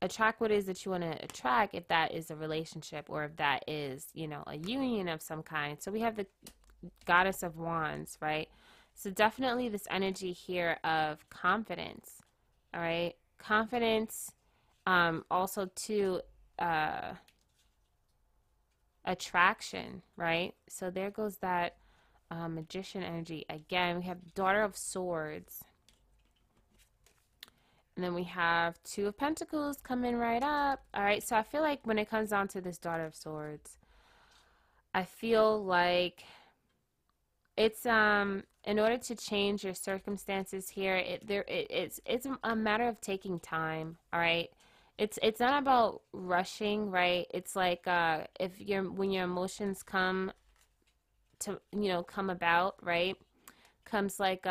attract what it is that you want to attract, if that is a relationship or if that is, you know, a union of some kind. So we have the Goddess of Wands, right? So definitely this energy here of confidence, all right? Confidence, also to attraction, right? So there goes that magician energy again. We have Daughter of Swords, and then we have Two of Pentacles coming right up. All right, so I feel like when it comes down to this Daughter of Swords, I feel like It's in order to change your circumstances here, it's a matter of taking time. All right, it's not about rushing, right? It's like if you're when your emotions come to come about, right? Comes like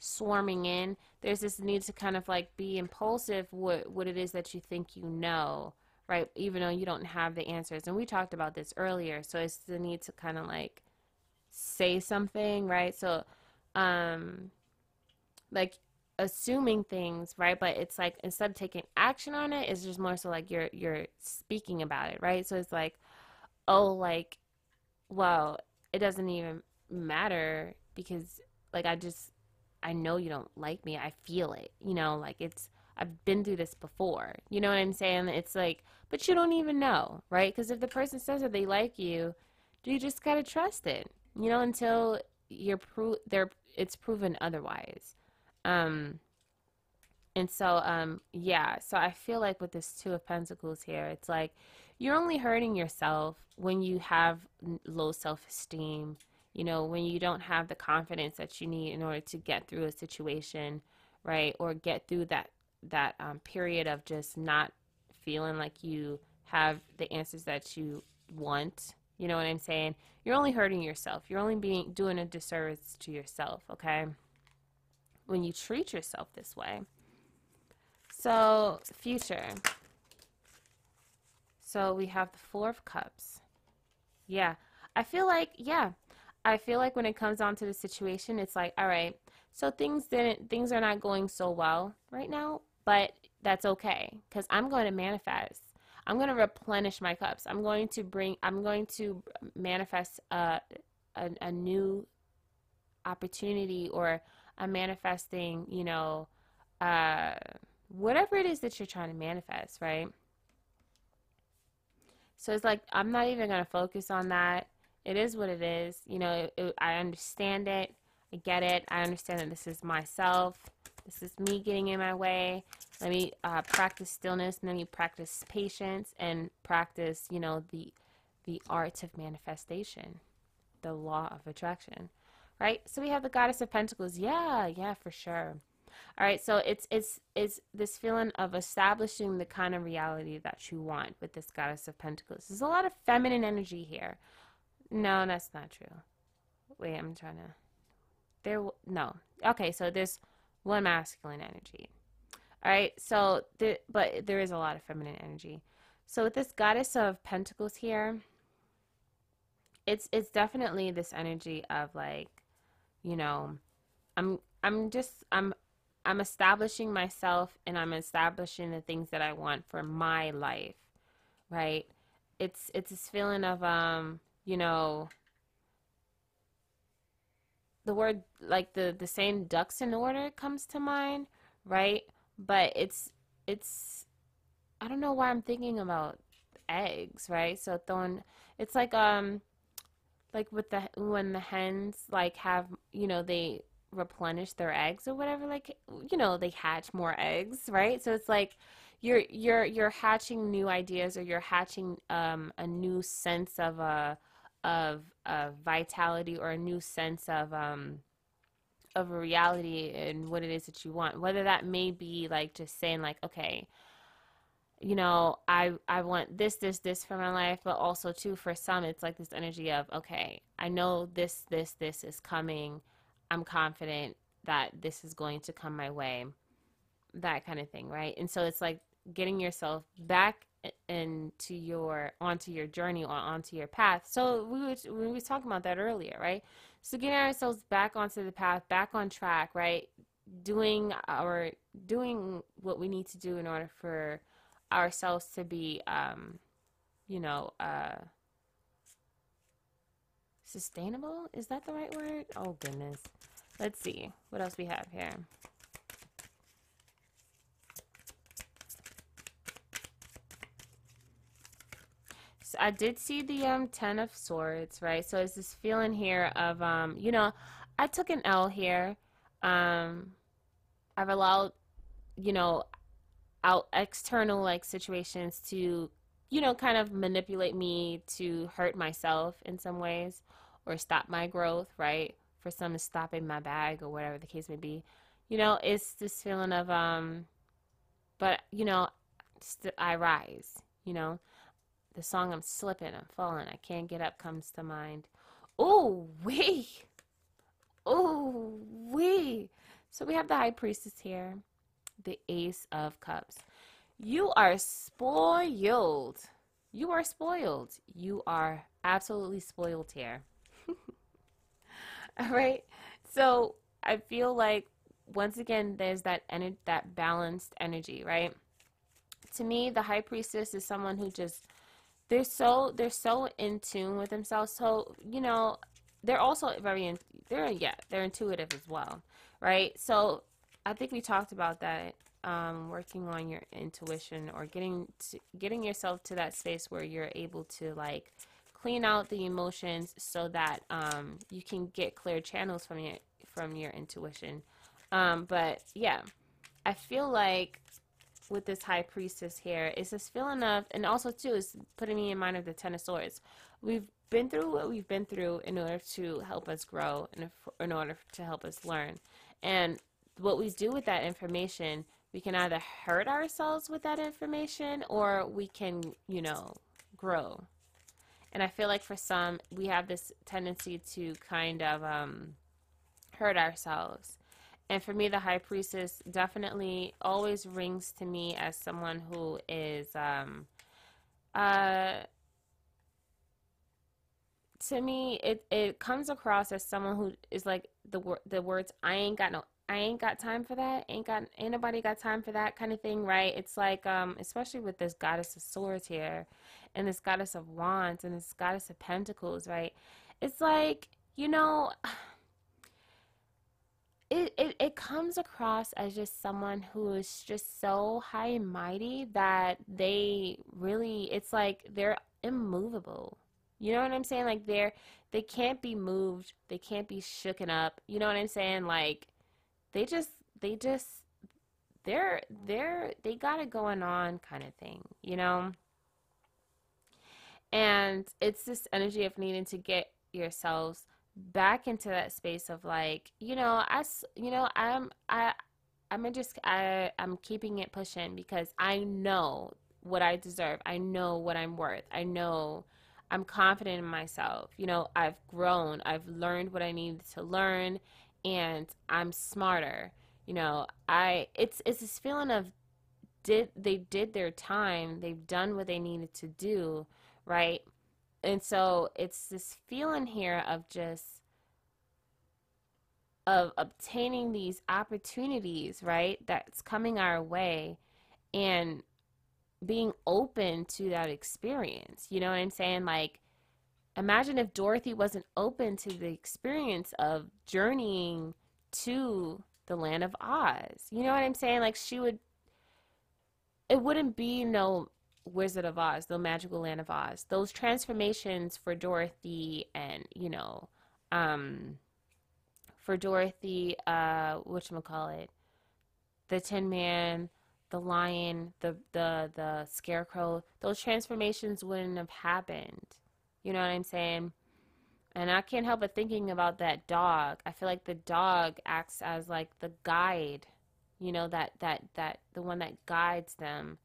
swarming in. There's this need to kind of like be impulsive with what it is that you think you know, right? Even though you don't have the answers. And we talked about this earlier. So it's the need to kind of like say something, right? So like assuming things, right? But it's like instead of taking action on it, it's just more so like you're speaking about it, right? So it's like, oh, like, well, it doesn't even matter because like I know you don't like me. I feel it, like I've been through this before. You know what I'm saying? It's like, but you don't even know, right? Because if the person says that they like you, you just gotta trust it, until it's proven otherwise. And so, yeah, so I feel like with this Two of Pentacles here, it's like you're only hurting yourself when you have low self-esteem, when you don't have the confidence that you need in order to get through a situation, right? Or get through that period of just not feeling like you have the answers that you want. You know what I'm saying? You're only hurting yourself. You're only doing a disservice to yourself, okay? When you treat yourself this way. So, future. So, we have the Four of Cups. Yeah. I feel like when it comes down to the situation, it's like, all right, so things are not going so well right now, but that's okay because I'm going to manifest. I'm going to replenish my cups. I'm going to manifest a new opportunity, or I'm manifesting, whatever it is that you're trying to manifest, right? So it's like, I'm not even going to focus on that. It is what it is. I understand it. I get it. I understand that this is myself. This is me getting in my way. Let me practice stillness, and then you practice patience and practice, the art of manifestation, the law of attraction, right? So we have the Goddess of Pentacles. Yeah, for sure. All right, so it's this feeling of establishing the kind of reality that you want with this Goddess of Pentacles. There's a lot of feminine energy here. No, that's not true. Wait, I'm trying to... No. Okay, so there's one masculine energy. All right, so but there is a lot of feminine energy. So with this Goddess of Pentacles here, it's definitely this energy of like, I'm establishing myself, and I'm establishing the things that I want for my life, right? It's this feeling of the word, like the saying ducks in order comes to mind, right? But it's I don't know why I'm thinking about eggs, right? So throwing, it's like with the when the hens like have, they replenish their eggs or whatever, like they hatch more eggs, right? So it's like you're hatching new ideas, or you're hatching a new sense of vitality, or a new sense of a reality and what it is that you want, whether that may be like just saying like, okay, I want this for my life, but also too for some it's like this energy of, okay, I know this is coming, I'm confident that this is going to come my way, that kind of thing, right? And so it's like getting yourself back into onto your journey, or onto your path. So we were talking about that earlier, right? So getting ourselves back onto the path, back on track, right? Doing what we need to do in order for ourselves to be, sustainable. Is that the right word? Oh goodness. Let's see what else we have here. I did see the Ten of Swords, right? So it's this feeling here of I took an L here. I've allowed out external like situations to kind of manipulate me to hurt myself in some ways, or stop my growth, right? For some, it's stopping my bag or whatever the case may be. You know, it's this feeling of, but, you know, I rise, you know. The song "I'm Slipping, I'm Falling, I Can't Get Up" comes to mind. Oh, wee. So we have the High Priestess here, the Ace of Cups. You are spoiled. You are spoiled. You are absolutely spoiled here. All right. So I feel like, once again, there's that energy, that balanced energy, right? To me, the High Priestess is someone who just, they're so in tune with themselves. So, you know, they're also they're intuitive as well, right? So I think we talked about that, working on your intuition, or getting yourself to that space where you're able to, like, clean out the emotions so that you can get clear channels from your intuition. But yeah, I feel like with this High Priestess here, it's this feeling of, and also too, it's putting me in mind of the Ten of Swords. We've been through what we've been through in order to help us grow, and in order to help us learn. And what we do with that information, we can either hurt ourselves with that information, or we can, you know, grow. And I feel like for some, we have this tendency to kind of hurt ourselves. And for me, the High Priestess definitely always rings to me as someone who is, to me, it comes across as someone who is like the words, I ain't got time for that, ain't nobody got time for that kind of thing, right? It's like, especially with this Goddess of Swords here, and this Goddess of Wands, and this Goddess of Pentacles, right? It's like, you know, it comes across as just someone who is just so high and mighty that they really, it's like they're immovable. You know what I'm saying? Like they can't be moved. They can't be shooken up. You know what I'm saying? Like they got it going on kind of thing, you know? And it's this energy of needing to get yourselves back into that space of, like, you know, I'm keeping it pushing, because I know what I deserve. I know what I'm worth. I know I'm confident in myself. You know, I've grown. I've learned what I need to learn, and I'm smarter. You know, it's this feeling of they did their time. They've done what they needed to do, right? And so it's this feeling here of just, of obtaining these opportunities, right, that's coming our way, and being open to that experience. You know what I'm saying? Like, imagine if Dorothy wasn't open to the experience of journeying to the land of Oz. You know what I'm saying? Like, it wouldn't be no Wizard of Oz, the magical land of Oz. Those transformations for Dorothy, and, you know, for Dorothy, whatchamacallit, the Tin Man, the Lion, the Scarecrow, those transformations wouldn't have happened. You know what I'm saying? And I can't help but thinking about that dog. I feel like the dog acts as, like, the guide, you know, the one that guides them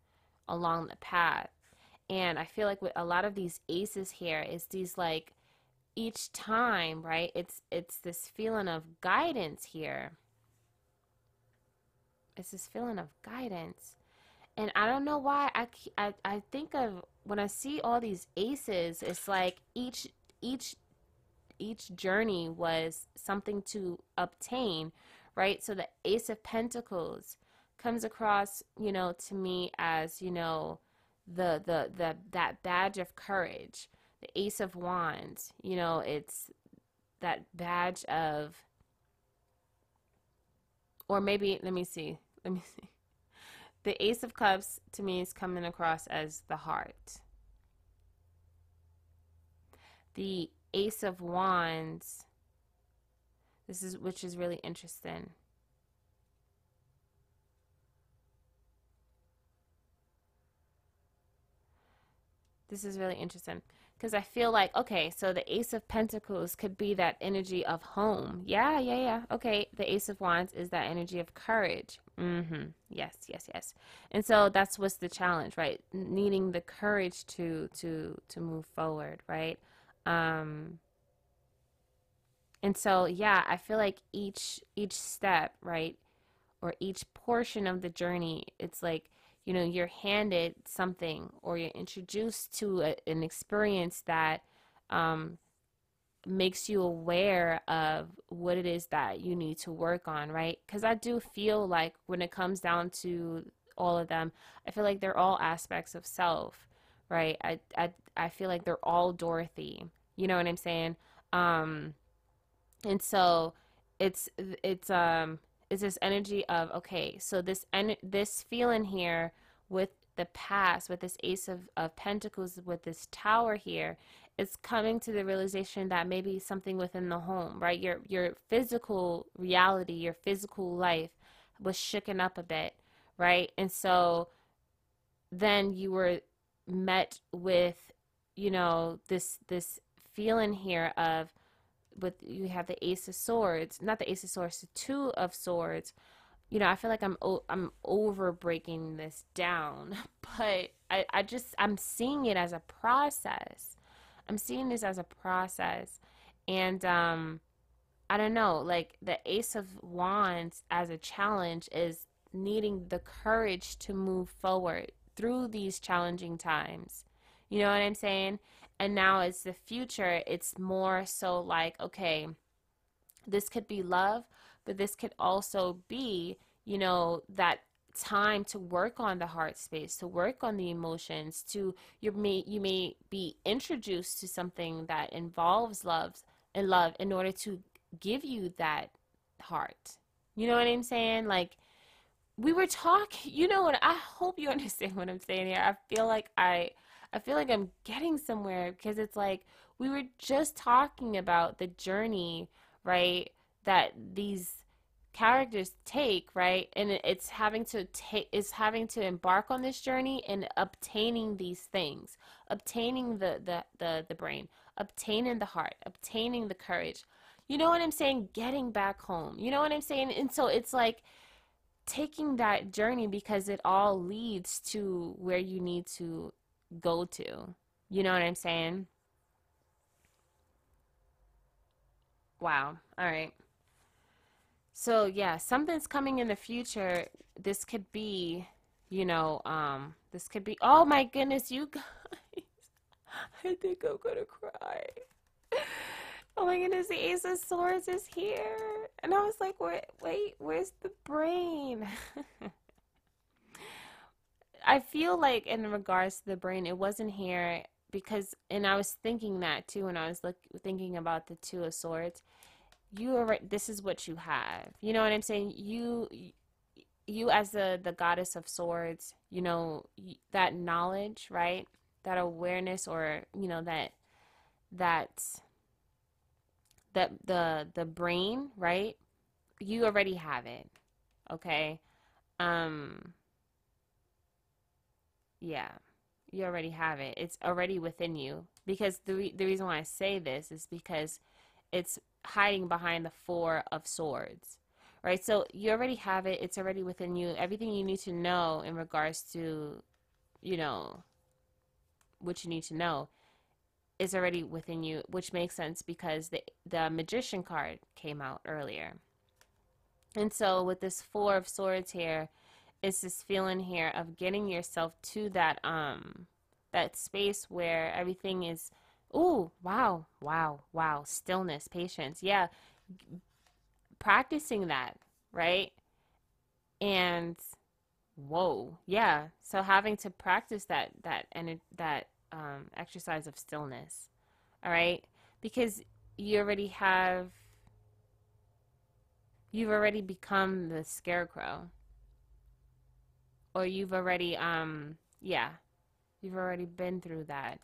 along the path. And I feel like with a lot of these aces here, it's these, like, each time, right, it's this feeling of guidance here. It's this feeling of guidance. And I don't know why I think of, when I see all these aces, it's like each journey was something to obtain, right? So the Ace of Pentacles comes across, you know, to me as, you know, that badge of courage. The Ace of Wands, you know, it's that badge of, or maybe, let me see. The Ace of Cups to me is coming across as the heart. The Ace of Wands, which is really interesting. This is really interesting because I feel like, okay, so the Ace of Pentacles could be that energy of home. Yeah. Okay, the Ace of Wands is that energy of courage. Yes. And so that's what's the challenge, right? Needing the courage to move forward, right? And so, yeah, I feel like each step, right, or each portion of the journey, it's like, you know, you're handed something or you're introduced to an experience that makes you aware of what it is that you need to work on, right? Because I do feel like when it comes down to all of them, I feel like they're all aspects of self, right? I feel like they're all Dorothy, you know what I'm saying? And so it's this energy of, okay, so this feeling here with the past, with this Ace of Pentacles, with this Tower here, it's coming to the realization that maybe something within the home, right? Your physical reality, your physical life was shooken up a bit, right? And so then you were met with, you know, this feeling here of, with, you have the Ace of Swords, not the Ace of Swords, the Two of Swords. You know, I feel like I'm over breaking this down, but I'm seeing it as a process. I'm seeing this as a process, and I don't know, like the Ace of Wands as a challenge is needing the courage to move forward through these challenging times. You know what I'm saying? And now it's the future. It's more so like, okay, this could be love, but this could also be, you know, that time to work on the heart space, to work on the emotions, to you may be introduced to something that involves love in order to give you that heart. You know what I'm saying? Like, we were talking, you know what, I hope you understand what I'm saying here. I feel like I'm getting somewhere, because it's like we were just talking about the journey, right, that these characters take, right? And it's having to embark on this journey and obtaining these things, obtaining the brain, obtaining the heart, obtaining the courage. You know what I'm saying? Getting back home. You know what I'm saying? And so it's like taking that journey, because it all leads to where you need to go to. You know what I'm saying? Wow. All right. So yeah, something's coming in the future. This could be, you know, this could be, oh my goodness, you guys, I think I'm gonna cry. Oh my goodness, the Ace of Swords is here. And I was like, wait, where's the brain? I feel like in regards to the brain, it wasn't here because, and I was thinking that too when I was thinking about the Two of Swords. You are right, this is what you have. You know what I'm saying? You as the goddess of swords, you know, that knowledge, right? That awareness, or, you know, that the brain, right? You already have it. Okay? Yeah, you already have it. It's already within you, because the reason why I say this is because it's hiding behind the Four of Swords, right? So you already have it. It's already within you. Everything you need to know in regards to, you know, what you need to know is already within you, which makes sense because the Magician card came out earlier. And so with this Four of Swords here, it's this feeling here of getting yourself to that that space where everything is, ooh, wow, stillness, patience, yeah, practicing that, right? And whoa, yeah, so having to practice that exercise of stillness, all right, because you already have, you've already become the Scarecrow. Or you've already, yeah, you've already been through that.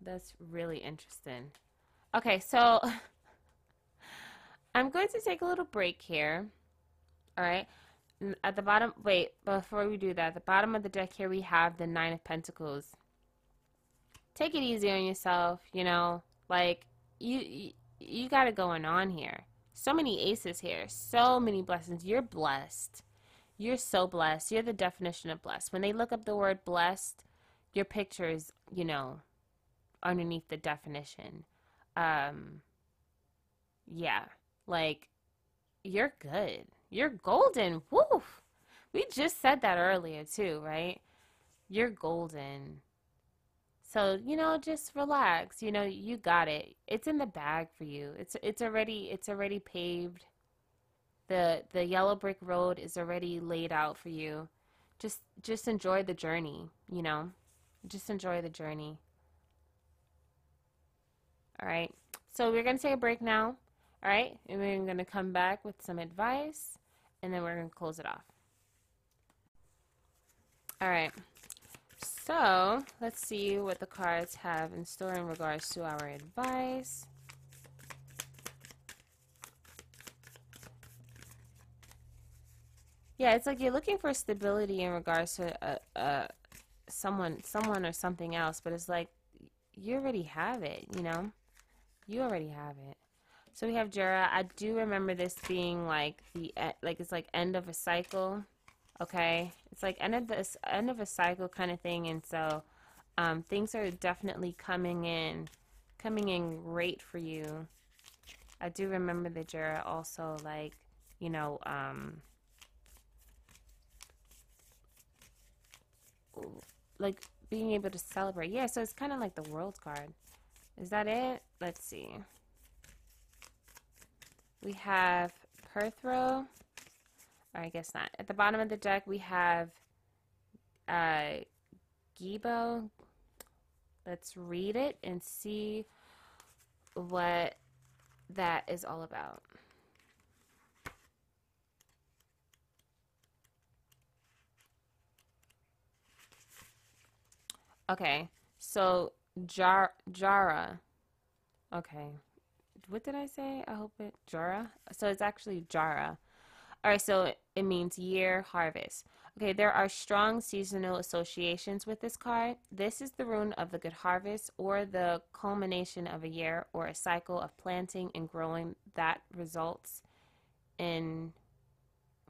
That's really interesting. Okay, so I'm going to take a little break here. All right. At the bottom, wait, before we do that, at the bottom of the deck here, we have the Nine of Pentacles. take it easy on yourself, you know, like, you got it going on here. So many aces here, so many blessings. You're blessed. You're so blessed. You're the definition of blessed. When they look up the word blessed, your picture is, you know, underneath the definition. Yeah, like, you're good. You're golden. Woo! We just said that earlier too, right? You're golden. So, you know, just relax. You know, you got it. It's in the bag for you. It's already paved. The yellow brick road is already laid out for you. Just enjoy the journey, you know. Just enjoy the journey. All right. So we're going to take a break now. All right. And we're going to come back with some advice, and then we're going to close it off. All right, so let's see what the cards have in store in regards to our advice. Yeah, it's like you're looking for stability in regards to someone or something else, but it's like you already have it, you know? You already have it. So we have Jera. I do remember this being like end of a cycle. Okay, it's like end of a cycle kind of thing, and so things are definitely coming in great for you. I do remember the Jera also, like, you know, like being able to celebrate. Yeah, so it's kind of like the World card. Is that it? Let's see. We have Perthro. Or I guess not. At the bottom of the deck, we have Gibo. Let's read it and see what that is all about. Okay, so Jera. Okay, what did I say? I hope it Jera. So it's actually Jera. All right, so it means year, harvest. Okay, there are strong seasonal associations with this card. This is the rune of the good harvest, or the culmination of a year or a cycle of planting and growing that results in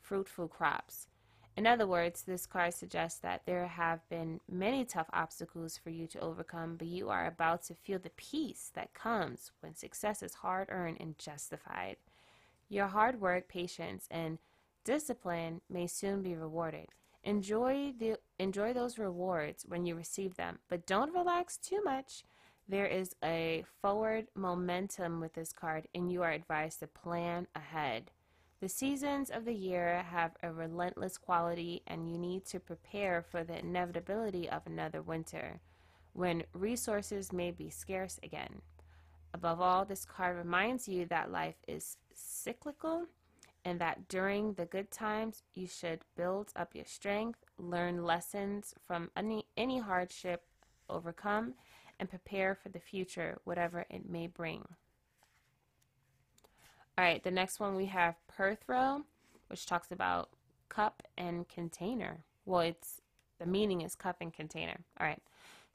fruitful crops. In other words, this card suggests that there have been many tough obstacles for you to overcome, but you are about to feel the peace that comes when success is hard-earned and justified. Your hard work, patience, and discipline may soon be rewarded. Enjoy those rewards when you receive them, but don't relax too much. There is a forward momentum with this card, and you are advised to plan ahead. The seasons of the year have a relentless quality, and you need to prepare for the inevitability of another winter, when resources may be scarce again. Above all, this card reminds you that life is cyclical, and that during the good times you should build up your strength, learn lessons from any hardship overcome, and prepare for the future, whatever it may bring. All right, the next one we have Perthro, which talks about cup and container. Well, the meaning is cup and container. All right.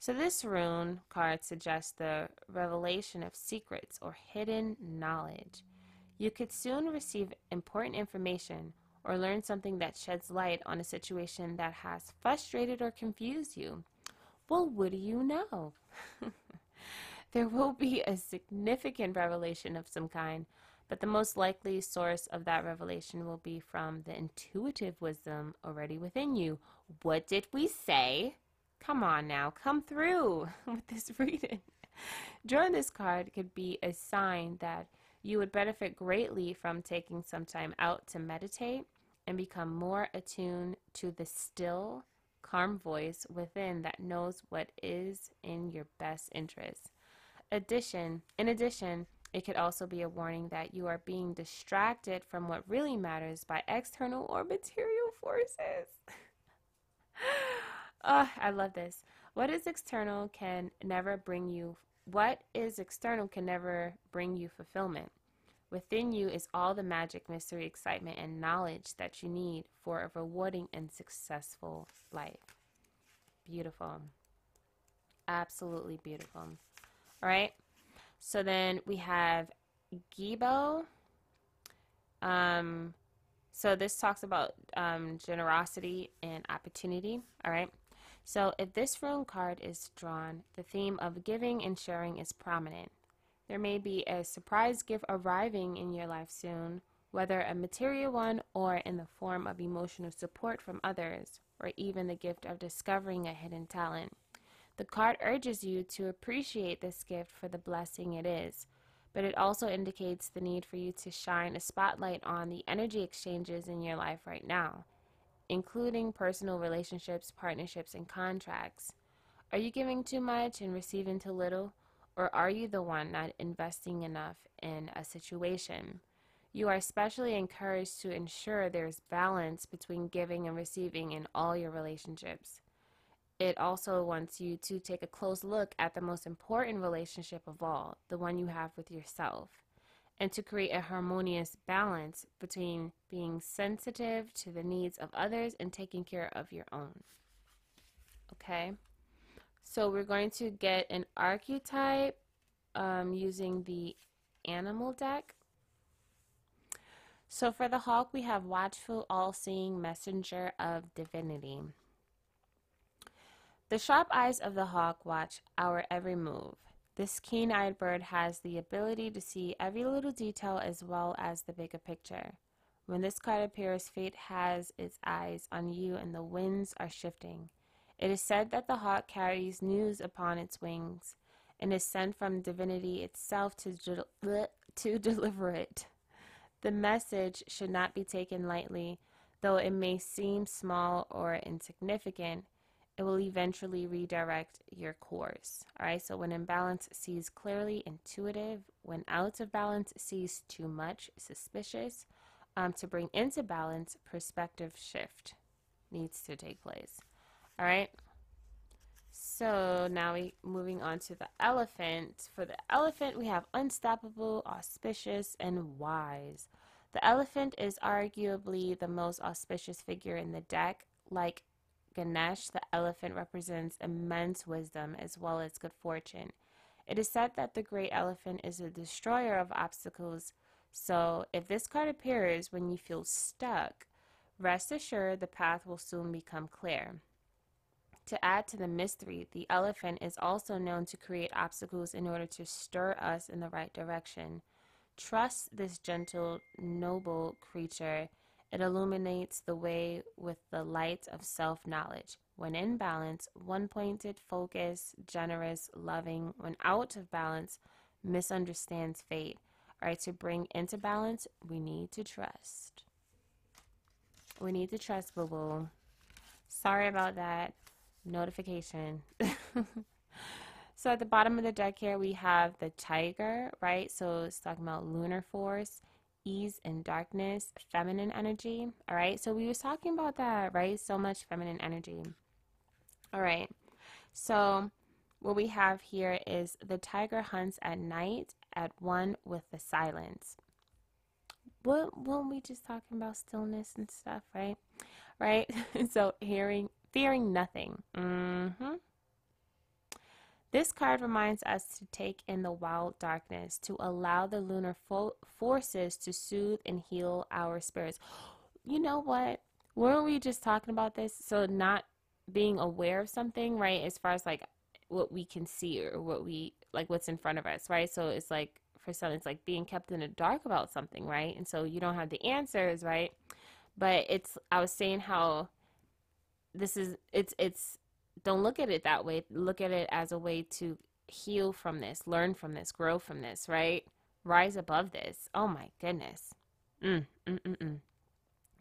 So this rune card suggests the revelation of secrets or hidden knowledge. You could soon receive important information or learn something that sheds light on a situation that has frustrated or confused you. Well, what do you know? There will be a significant revelation of some kind, but the most likely source of that revelation will be from the intuitive wisdom already within you. What did we say? Come on now, come through with this reading. Drawing this card could be a sign that you would benefit greatly from taking some time out to meditate and become more attuned to the still, calm voice within that knows what is in your best interest. In addition, it could also be a warning that you are being distracted from what really matters by external or material forces. Oh, I love this. What is external can never bring you fulfillment. Within you is all the magic, mystery, excitement, and knowledge that you need for a rewarding and successful life. Beautiful. absolutely beautiful. All right. So then we have Gibo. So this talks about generosity and opportunity. All right. So if this rune card is drawn, the theme of giving and sharing is prominent. There may be a surprise gift arriving in your life soon, whether a material one or in the form of emotional support from others, or even the gift of discovering a hidden talent. The card urges you to appreciate this gift for the blessing it is, but it also indicates the need for you to shine a spotlight on the energy exchanges in your life right now, including personal relationships, partnerships, and contracts. Are you giving too much and receiving too little? Or are you the one not investing enough in a situation? You are especially encouraged to ensure there's balance between giving and receiving in all your relationships. It also wants you to take a close look at the most important relationship of all, the one you have with yourself, and to create a harmonious balance between being sensitive to the needs of others and taking care of your own. Okay? So we're going to get an archetype using the animal deck. So for the hawk, we have watchful, all-seeing messenger of divinity. The sharp eyes of the hawk watch our every move. This keen-eyed bird has the ability to see every little detail as well as the bigger picture. When this card appears, fate has its eyes on you and the winds are shifting. It is said that the hawk carries news upon its wings and is sent from divinity itself to deliver it. The message should not be taken lightly, though it may seem small or insignificant. It will eventually redirect your course. All right, so when in balance, sees clearly, intuitive. When out of balance, sees too much, suspicious. To bring into balance, perspective shift needs to take place. All right, so now we're moving on to the elephant. For the elephant, we have unstoppable, auspicious, and wise. The elephant is arguably the most auspicious figure in the deck. Like Ganesh, the elephant represents immense wisdom as well as good fortune. It is said that the great elephant is a destroyer of obstacles, so if this card appears when you feel stuck, rest assured the path will soon become clear. To add to the mystery, the elephant is also known to create obstacles in order to stir us in the right direction. Trust this gentle, noble creature. It illuminates the way with the light of self-knowledge. When in balance, one-pointed, focused, generous, loving. When out of balance, misunderstands fate. All right, to bring into balance, we need to trust. We need to trust, boo-boo. Sorry about that. Notification. So at the bottom of the deck here, we have the tiger, right? So it's talking about lunar force, ease in darkness, feminine energy. All right, so we was talking about that, right? So much feminine energy. All right, so what we have here is the tiger hunts at night, at one with the silence. What weren't we just talking about stillness and stuff, right? Right. So fearing nothing. This card reminds us to take in the wild darkness, to allow the lunar forces to soothe and heal our spirits. You know what? Weren't we just talking about this? So not being aware of something, right? As far as like what we can see or what we, like what's in front of us, right? So it's like, for some, it's like being kept in the dark about something, right? And so you don't have the answers, right? But it's, I was saying how this is, it's, don't look at it that way. Look at it as a way to heal from this, learn from this, grow from this, right? Rise above this. Oh my goodness. What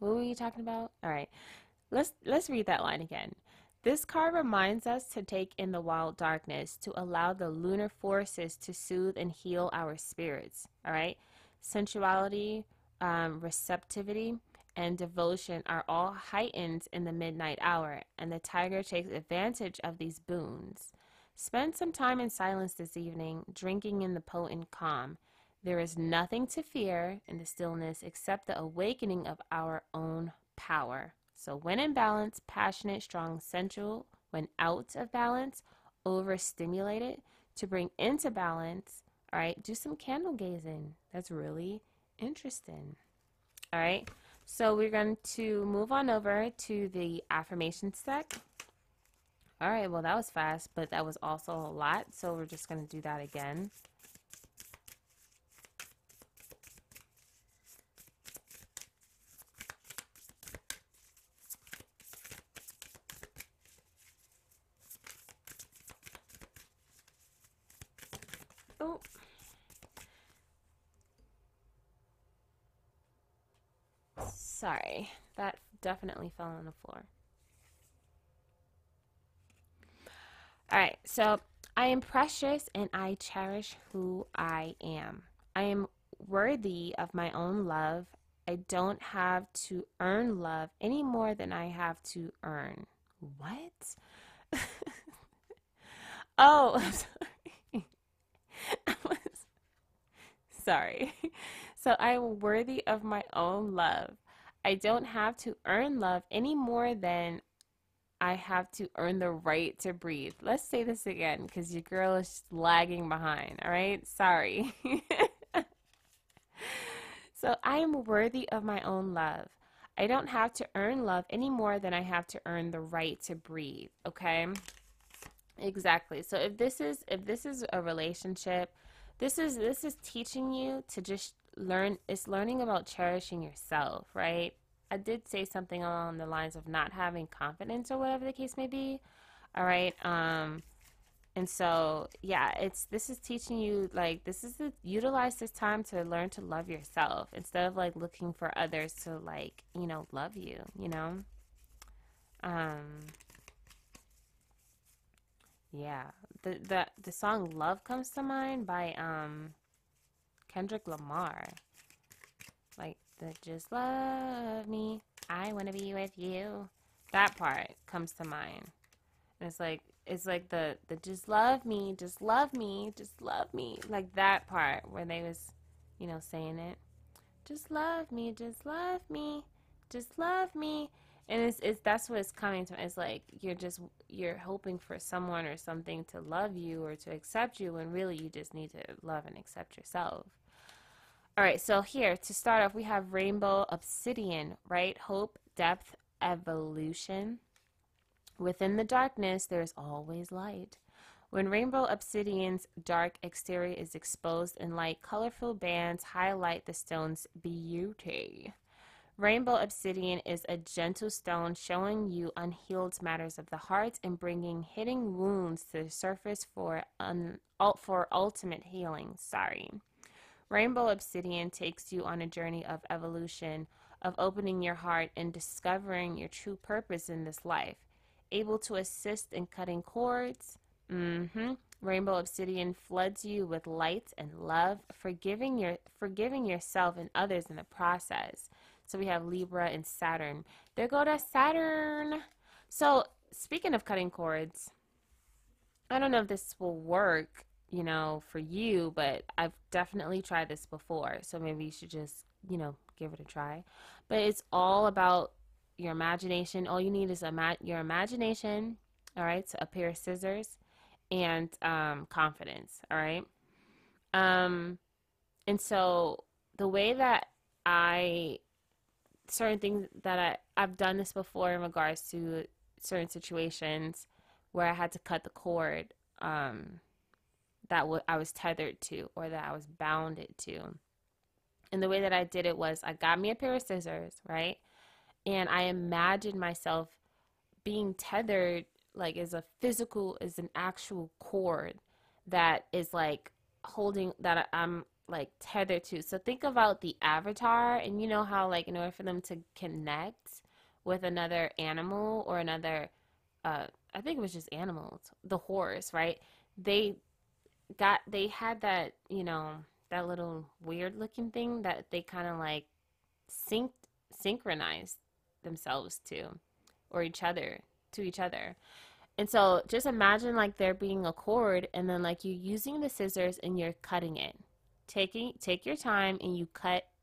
were you talking about? All right. Let's read that line again. This card reminds us to take in the wild darkness, to allow the lunar forces to soothe and heal our spirits. All right. Sensuality, receptivity, and devotion are all heightened in the midnight hour, and the tiger takes advantage of these boons. Spend some time in silence this evening, drinking in the potent calm. There is nothing to fear in the stillness except the awakening of our own power. So when in balance, passionate, strong, sensual. When out of balance, overstimulate it, to bring into balance, all right, do some candle gazing. That's really interesting. All right, so we're going to move on over to the affirmation stack. All right, well, that was fast, but that was also a lot, so we're just going to do that again. Sorry, that definitely fell on the floor. All right, so I am precious and I cherish who I am. I am worthy of my own love. I don't have to earn love any more than I have to earn. What? Oh, I'm sorry. Sorry. So I am worthy of my own love. I don't have to earn love any more than I have to earn the right to breathe. Let's say this again because your girl is lagging behind, all right? Sorry. So I am worthy of my own love. I don't have to earn love any more than I have to earn the right to breathe, okay? Exactly. So if this is a relationship, this is teaching you to just learn. It's learning about cherishing yourself, right? I did say something along the lines of not having confidence or whatever the case may be, all right? And so, yeah, this is teaching you, like, utilize this time to learn to love yourself instead of, like, looking for others to, like, you know, love you, you know? Yeah, the song Love comes to mind by, Kendrick Lamar. Like, the just love me, I want to be with you. That part comes to mind. And it's like the just love me, just love me, just love me. Like that part where they was, you know, saying it. Just love me, just love me, just love me. And it's that's what it's coming to. It's like you're hoping for someone or something to love you or to accept you when really you just need to love and accept yourself. All right, so here, to start off, we have Rainbow Obsidian, right? Hope, depth, evolution. Within the darkness, there's always light. When Rainbow Obsidian's dark exterior is exposed and light, colorful bands highlight the stone's beauty. Rainbow Obsidian is a gentle stone showing you unhealed matters of the heart and bringing hidden wounds to the surface for ultimate healing. Sorry. Rainbow Obsidian takes you on a journey of evolution, of opening your heart and discovering your true purpose in this life. Able to assist in cutting cords, Rainbow Obsidian floods you with light and love, forgiving yourself and others in the process. So we have Libra and Saturn. There go to Saturn. So speaking of cutting cords, I don't know if this will work, you know, for you, but I've definitely tried this before. So maybe you should just, you know, give it a try. But it's all about your imagination. All you need is your imagination, all right, so a pair of scissors and confidence, all right? And so the way that certain things that I've done this before in regards to certain situations where I had to cut the cord that I was tethered to or that I was bounded to. And the way that I did it was I got me a pair of scissors, right? And I imagined myself being tethered, like, as an actual cord that is, like, holding, that I'm, like, tethered to. So think about the Avatar, and you know how, like, in order for them to connect with another animal or another, I think it was just animals, the horse, right? They had that, you know, that little weird looking thing that they kind of, like, synchronized themselves to, or each other. And so just imagine, like, there being a cord, and then, like, you using the scissors and you're cutting it. Take your time and you cut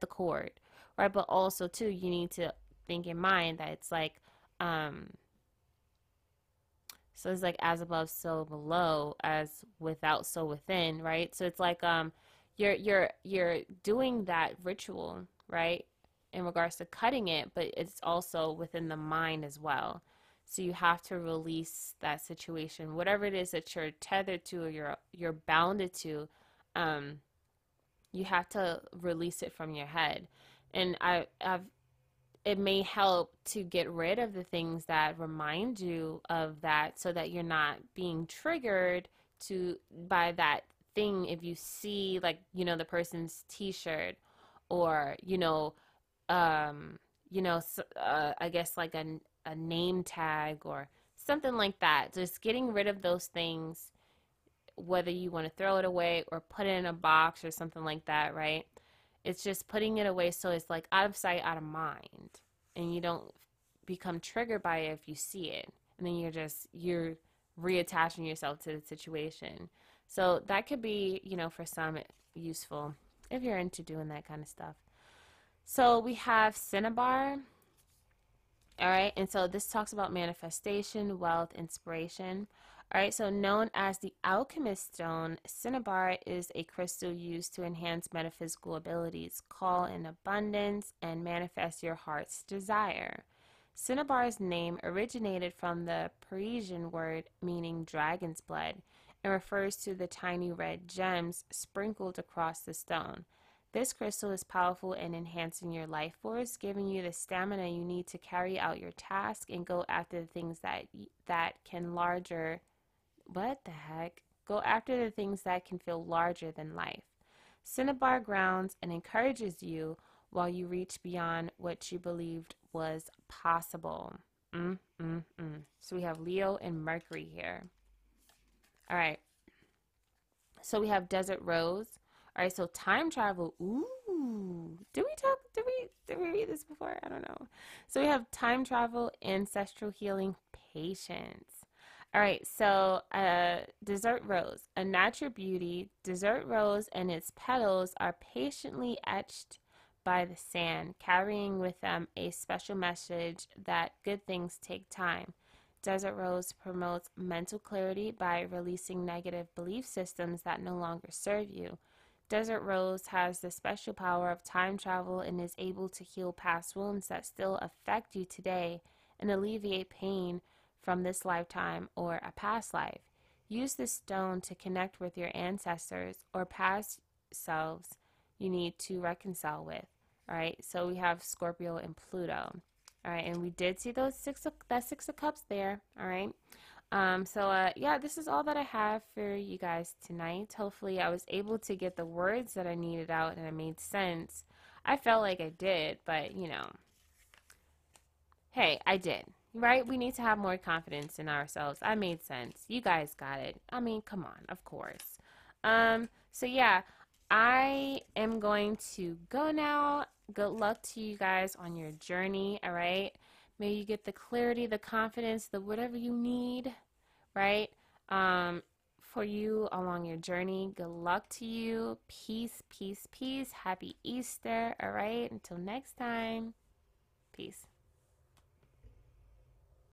the cord, right? But also too, you need to think in mind that it's like So it's like as above, so below, as without, so within, right? So it's like you're doing that ritual, right, in regards to cutting it, but it's also within the mind as well. So you have to release that situation, whatever it is that you're tethered to or you're bounded to. You have to release it from your head. And it may help to get rid of the things that remind you of that, so that you're not being triggered by that thing. If you see, like, you know, the person's t-shirt, or, I guess like a name tag or something like that, just getting rid of those things, whether you want to throw it away or put it in a box or something like that, right? It's just putting it away, so it's like out of sight, out of mind, and you don't become triggered by it if you see it, and then you're reattaching yourself to the situation. So that could be, for some useful if you're into doing that kind of stuff. So we have Cinnabar, all right, and so this talks about manifestation, wealth, inspiration. All right, so known as the Alchemist Stone, Cinnabar is a crystal used to enhance metaphysical abilities, call in abundance, and manifest your heart's desire. Cinnabar's name originated from the Persian word meaning dragon's blood and refers to the tiny red gems sprinkled across the stone. This crystal is powerful in enhancing your life force, giving you the stamina you need to carry out your task and go after the things that can feel larger than life. Cinnabar grounds and encourages you while you reach beyond what you believed was possible. So we have Leo and Mercury here. All right. So we have Desert Rose. All right. So time travel. Ooh, did we read this before? I don't know. So we have time travel, ancestral healing, patience. All right, so Desert Rose, a natural beauty. Desert Rose and its petals are patiently etched by the sand, carrying with them a special message that good things take time. Desert Rose promotes mental clarity by releasing negative belief systems that no longer serve you. Desert Rose has the special power of time travel and is able to heal past wounds that still affect you today and alleviate pain from this lifetime or a past life. Use this stone to connect with your ancestors or past selves you need to reconcile with. All right, so we have Scorpio and Pluto. All right, and we did see those Six of Cups there. All right, yeah, this is all that I have for you guys tonight. Hopefully I was able to get the words that I needed out and it made sense. I felt like I did, but hey, I did. Right? We need to have more confidence in ourselves. I made sense. You guys got it. I mean, come on, of course. So yeah, I am going to go now. Good luck to you guys on your journey. All right. May you get the clarity, the confidence, the whatever you need, right? For you along your journey. Good luck to you. Peace, peace, peace. Happy Easter. All right. Until next time. Peace.